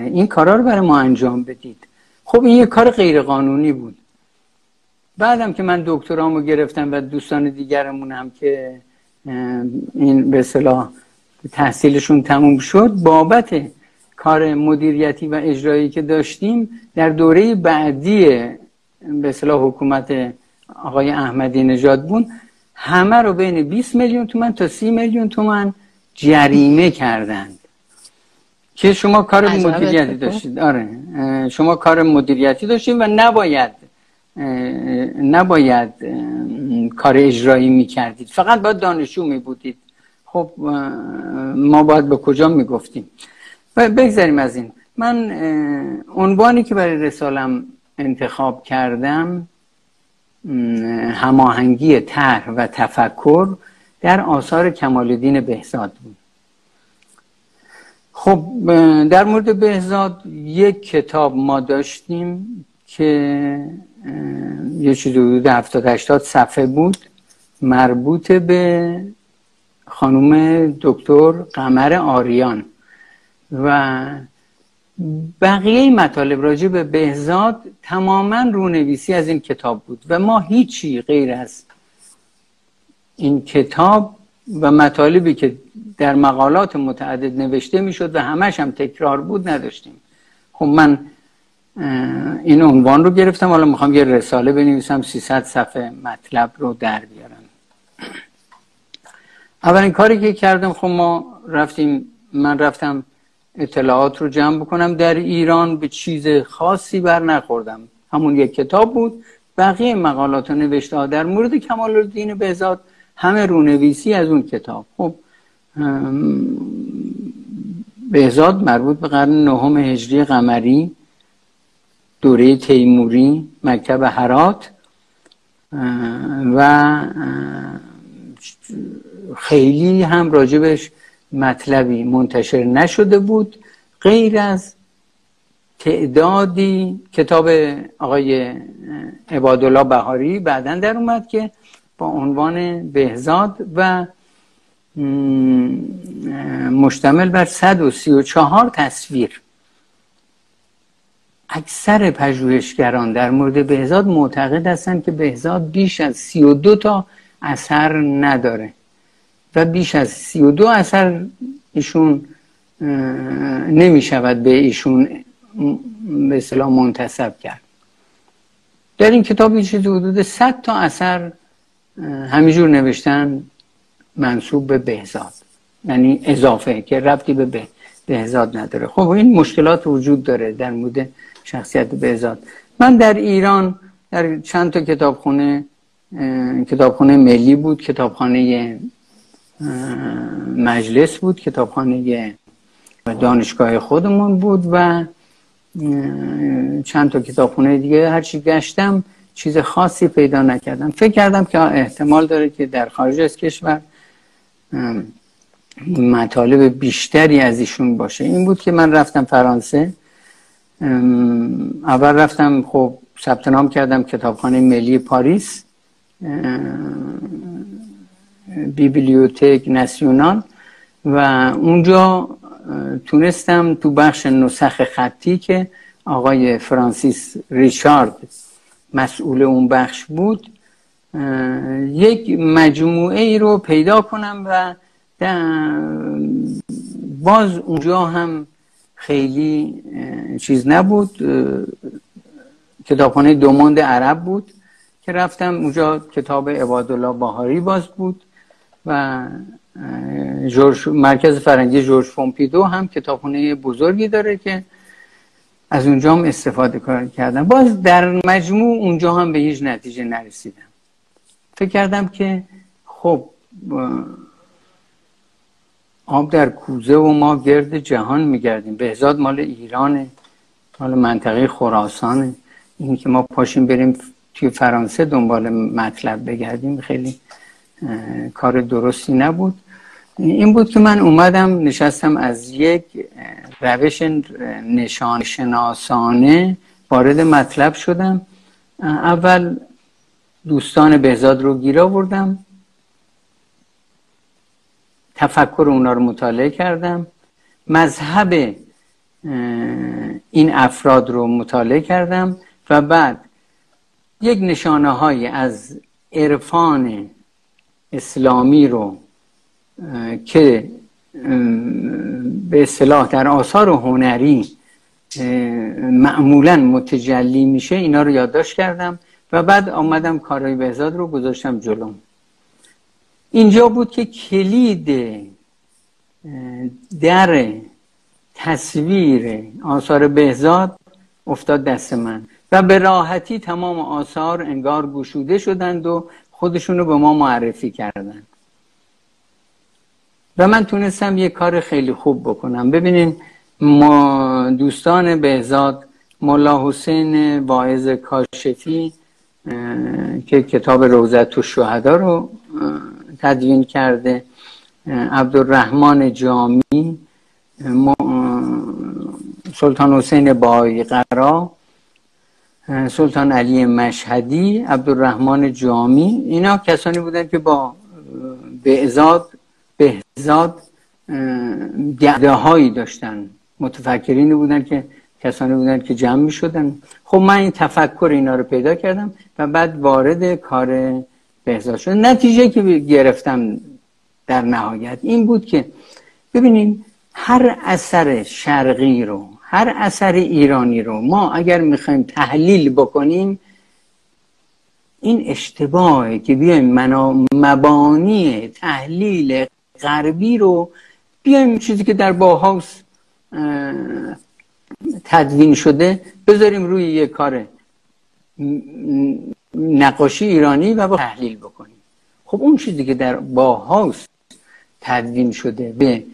این کارا رو برای ما انجام بدید. خب این یک کار غیر قانونی بود. بعدم که من دکترامو گرفتم و دوستان دیگرمون هم که این به اصطلاح تحصیلشون تموم شد، بابت کار مدیریتی و اجرایی که داشتیم در دوره بعدی به اصطلاح حکومت آقای احمدی نژاد بود، همه رو بین بیست میلیون تومان تا سی میلیون تومان جریمه کردند که شما کار مدیریتی داشتید. آره شما کار مدیریتی داشتید و نباید نباید کار اجرایی میکردید، فقط باید دانشجو میبودید. خب ما باید به کجا میگفتیم؟ بگذاریم از این. من عنوانی که برای رسالم انتخاب کردم هماهنگی طرح و تفکر در آثار کمالالدین بهزاد بود. خب در مورد بهزاد یک کتاب ما داشتیم که یه چیزی حدود هفتاد هشتاد صفحه بود، مربوط به خانم دکتر قمر آریان و بقیه مطالب راجع به بهزاد تماما رونویسی از این کتاب بود و ما هیچی غیر از این کتاب و مطالبی که در مقالات متعدد نوشته میشد و همش هم تکرار بود نداشتیم. خب من این عنوان رو گرفتم، حالا میخوام یه رساله بنویسم سیصد صفحه مطلب رو در بیارم. اولین کاری که کردم، خب ما رفتیم من رفتم اطلاعات رو جمع بکنم. در ایران به چیز خاصی بر نخوردم، همون یک کتاب بود، بقیه مقالات و نوشته‌ها در مورد کمالالدین بهزاد همه رونویسی از اون کتاب. خب بهزاد مربوط به قرن نهم هجری قمری، دوره تیموری، مکتب هرات و خیلی هم راجبش مطلبی منتشر نشده بود غیر از تعدادی. کتاب آقای عبدالله بهاری بعدا در اومد که با عنوان بهزاد و مشتمل بر صد و سی و چهار تصویر. اکثر پژوهشگران در مورد بهزاد معتقد هستند که بهزاد بیش از سی و دو تا اثر نداره و بیش از سی و دو اثر ایشون نمی شود به ایشون به اصطلاح منتسب کرد. در این کتاب این چیز حدود صد تا اثر همینجور نوشتن منسوب به بهزاد، یعنی اضافه که ربطی به بهزاد نداره. خب این مشکلات وجود داره در مورد شخصیت بهزاد. من در ایران در چند تا کتابخونه، کتابخونه ملی بود، کتابخانه مجلس بود، کتابخانه دانشگاه خودمون بود و چند تا کتابخونه دیگه، هرچی گشتم چیز خاصی پیدا نکردم. فکر کردم که احتمال داره که در خارج از کشور مطالب بیشتری از ایشون باشه. این بود که من رفتم فرانسه، اول رفتم خب ثبت نام کردم کتابخانه ملی پاریس، بیبلیوتک ناسیونال، و اونجا تونستم تو بخش نسخ خطی که آقای فرانسیس ریچارد مسئول اون بخش بود یک مجموعه ای رو پیدا کنم و باز اونجا هم خیلی چیز نبود. کتابخانه دوموند عرب بود که رفتم اونجا کتاب عبدالله بهاری باز بود و جورج، مرکز فرهنگی جورج پومپیدو هم کتابخانه بزرگی داره که از اونجا هم استفاده کردم. باز در مجموع اونجا هم به هیچ نتیجه نرسیدم. فکر کردم که خب آب در کوزه و ما گرد جهان میگردیم، بهزاد مال ایرانه، مال منطقه خراسانه، این که ما پاشیم بریم توی فرانسه دنبال مطلب بگردیم خیلی کار درستی نبود. این بود که من اومدم نشستم از یک روش نشان شناسانه وارد مطلب شدم. اول دوستان بهزاد رو گیر آوردم، تفکر اونا رو مطالعه کردم، مذهب این افراد رو مطالعه کردم و بعد یک نشانه های از عرفان اسلامی رو که به اصطلاح در آثار هنری معمولا متجلی میشه، اینا رو یادداشت کردم و بعد آمدم کارهای بهزاد رو گذاشتم جلوم. اینجا بود که کلید در تصویر آثار بهزاد افتاد دست من و به راحتی تمام آثار انگار گشوده شدند و خودشونو به ما معرفی کردند و من تونستم یه کار خیلی خوب بکنم. ببینین ما دوستان بهزاد، ملا حسین واعظ کاشفی که کتاب روضت الشهدا رو تدوین کرده، عبدالرحمن جامی، سلطان حسین بایقرا، سلطان علی مشهدی، عبدالرحمن جامی، اینا کسانی بودن که با بهزاد بهزاد گرده هایی داشتن، متفکرینی بودن که کسانی بودن که جمع می شدن. خب من این تفکر اینا رو پیدا کردم و بعد وارد کار بهزاد شد. نتیجه که گرفتم در نهایت این بود که ببینیم هر اثر شرقی رو، هر اثر ایرانی رو ما اگر میخوایم تحلیل بکنیم، این اشتباهه که بیایم مبانی تحلیل غربی رو بیایم چیزی که در باهاوس تدوین شده بذاریم روی یه کار نقاشی ایرانی و با تحلیل بکنیم. خب اون چیزی که در باهاوس تدوین شده به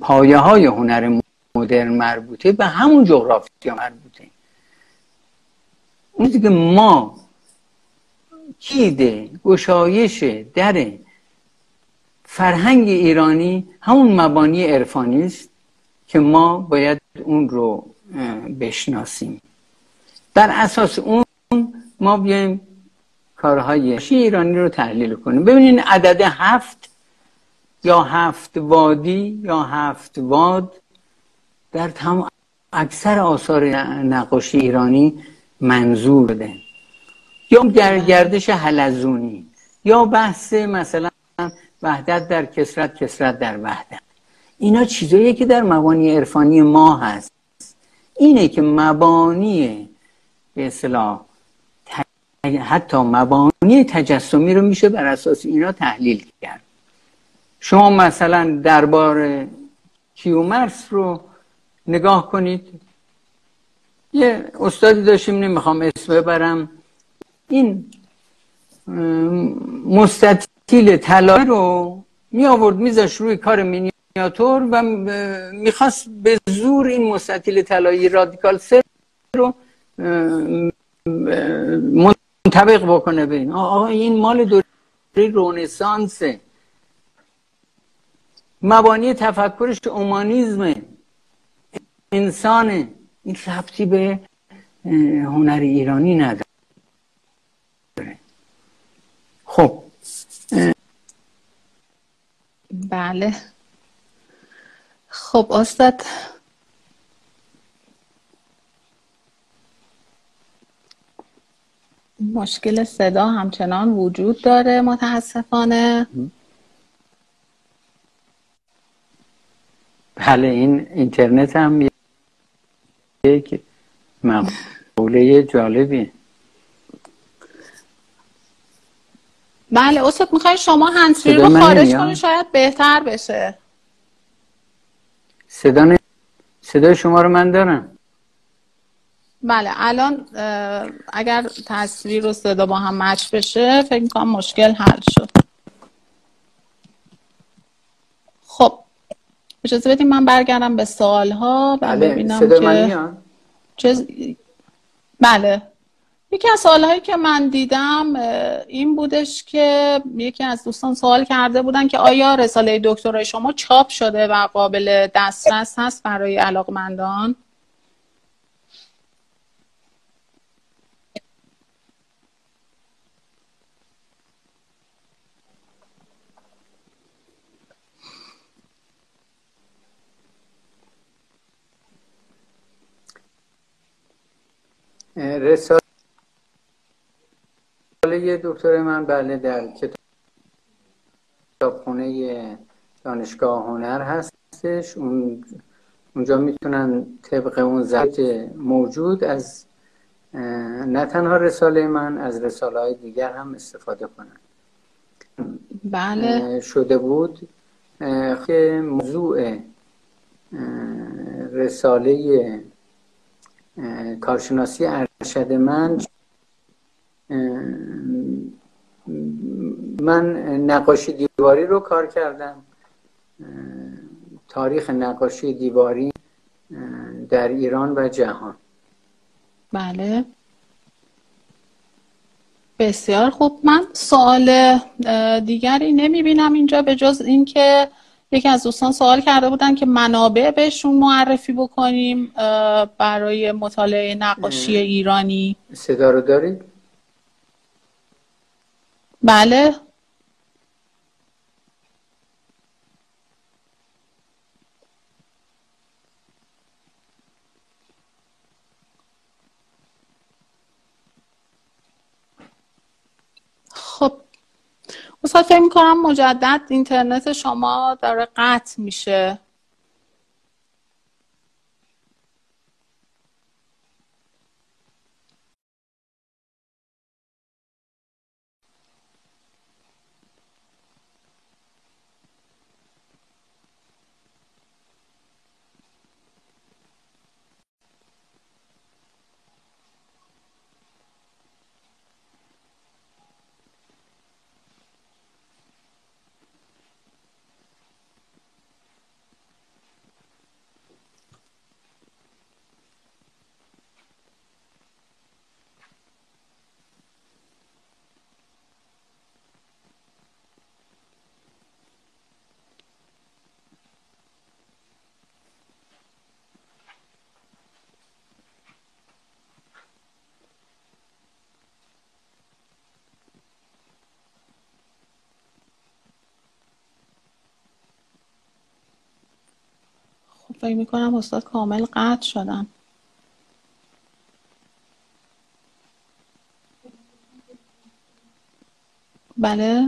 پایه های هنر مدرن مربوطه، به همون جغرافیا مربوطه. اون چیزی که ما کیده گشایش در فرهنگ ایرانی همون مبانی عرفانی است که ما باید اون رو بشناسیم. در اساس اون ما بیایم کارهای ایرانی رو تحلیل کنیم. ببینین عدد هفت یا هفت وادی یا هفت واد در تمام اکثر آثار نقاشی ایرانی منظور ده، یا گردش حلزونی، یا بحث مثلا وحدت در کسرت، کسرت در وحدت. اینا چیزاییه که در مبانی عرفانی ما هست. اینه که مبانی به اصطلاح حتی مبانی تجسمی رو میشه بر اساس اینا تحلیل کرد. شما مثلا دربار کیومرث رو نگاه کنید. یه استادی داشتیم، نمیخوام اسم ببرم، این مستطیل طلایی رو می آورد میذاشت روی کار مینیاتور و میخواست به زور این مستطیل طلایی رادیکال سر رو منطبق بکنه به این. آقا این مال دوره رنسانسه، مبانی تفکرش اومانیزمه، انسانه، این ربطی به هنر ایرانی نداره. خب بله. خب استاد مشکل صدا همچنان وجود داره متاسفانه. بله این اینترنت هم یک مقوله جالبی. بله استاد میخوای شما هندزفری رو خارج کنی شاید بهتر بشه. صدا نه... صدای شما رو من دارم. بله الان اگر تصویر و صدا با هم مچ بشه فکر میکنم مشکل حل شد. خب اجازه بدیم من برگردم به سوال‌ها و بله. ببینم صدا که من میاد؟ چیز... بله یکی از سوال‌هایی که من دیدم این بودش که یکی از دوستان سوال کرده بودن که آیا رساله دکترای شما چاپ شده و قابل دسترس هست برای علاقمندان؟ رساله دکتر من بله در کتابخونه دانشگاه دانشگاه هنر هستش. اون اونجا میتونن طبق اون زبط موجود از نه تنها رساله من، از رساله های دیگر هم استفاده کنن. بله. شده بود که موضوع رساله کارشناسی ارشد من من نقاشی دیواری رو کار کردم. تاریخ نقاشی دیواری در ایران و جهان. بله بسیار خوب. من سوال دیگری نمیبینم اینجا به جز این که یکی از دوستان سوال کرده بودن که منابع بهشون معرفی بکنیم برای مطالعه نقاشی ایرانی. صدا رو دارید؟ بله. اصلا فکر میکنم مجدد اینترنت شما داره قطع میشه. فکر میکنم استاد کامل قطع شدن. بله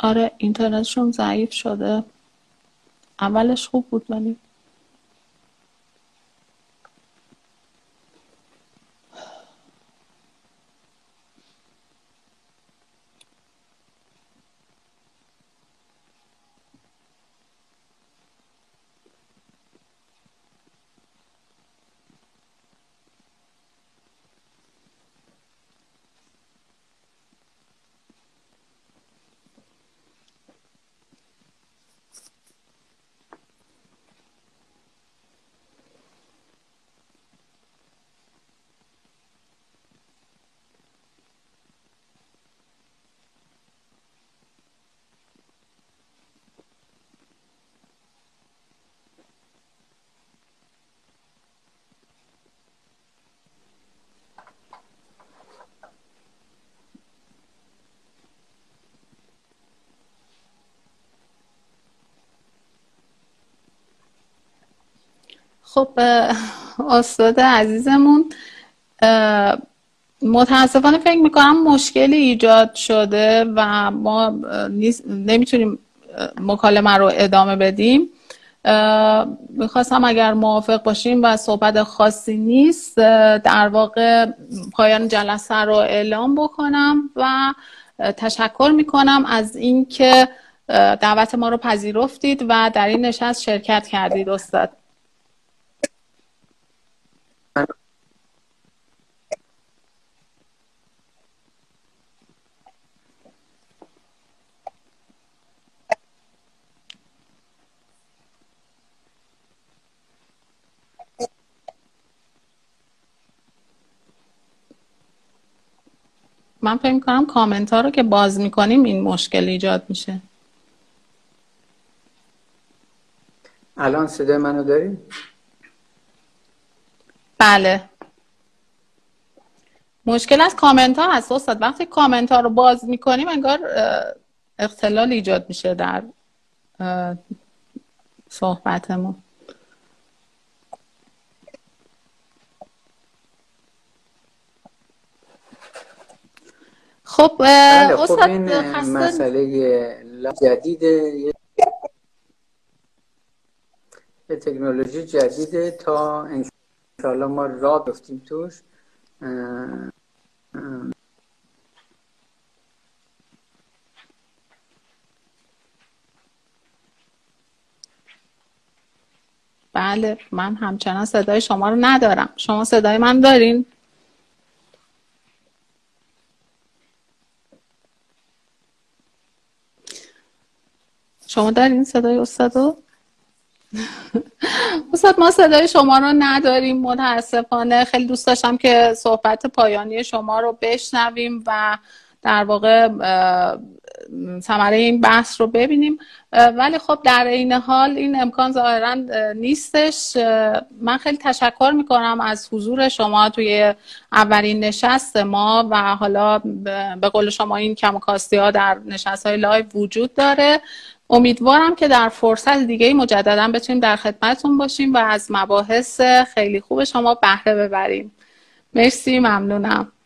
آره اینترنتشون ضعیف شده. اولش خوب بود ولی خب استاد عزیزمون متاسفانه فکر میکنم مشکلی ایجاد شده و ما نمیتونیم مکالمه رو ادامه بدیم. میخواستم اگر موافق باشیم و صحبت خاصی نیست در واقع پایان جلسه رو اعلام بکنم و تشکر میکنم از اینکه دعوت ما رو پذیرفتید و در این نشست شرکت کردید استاد. من فکر می‌کنم کامنت ها رو که باز می‌کنیم این مشکل ایجاد میشه. الان صدای منو داریم؟ بله. مشکل از کامنت ها هست استاد. وقتی کامنت ها رو باز می‌کنیم انگار اختلال ایجاد میشه در صحبتمون. خب بله، استاد خب این مسئله جدیده. تکنولوژی جدیده تا انشاءالله ما را گفتیم توش. اه اه بله، من همچنان صدای شما رو ندارم. شما صدای من دارین؟ شما دارین صدای استادو؟ استاد ما صدای شما رو نداریم متاسفانه. خیلی دوست داشتم که صحبت پایانی شما رو بشنویم و در واقع ثمره این بحث رو ببینیم، ولی خب در این حال این امکان ظاهراً نیستش. من خیلی تشکر میکنم از حضور شما توی اولین نشست ما و حالا به قول شما این کم و کاستی ها در نشست های لایو وجود داره. امیدوارم که در فرصت دیگه مجددا بتونیم در خدمتتون باشیم و از مباحث خیلی خوب شما بهره ببریم. مرسی، ممنونم.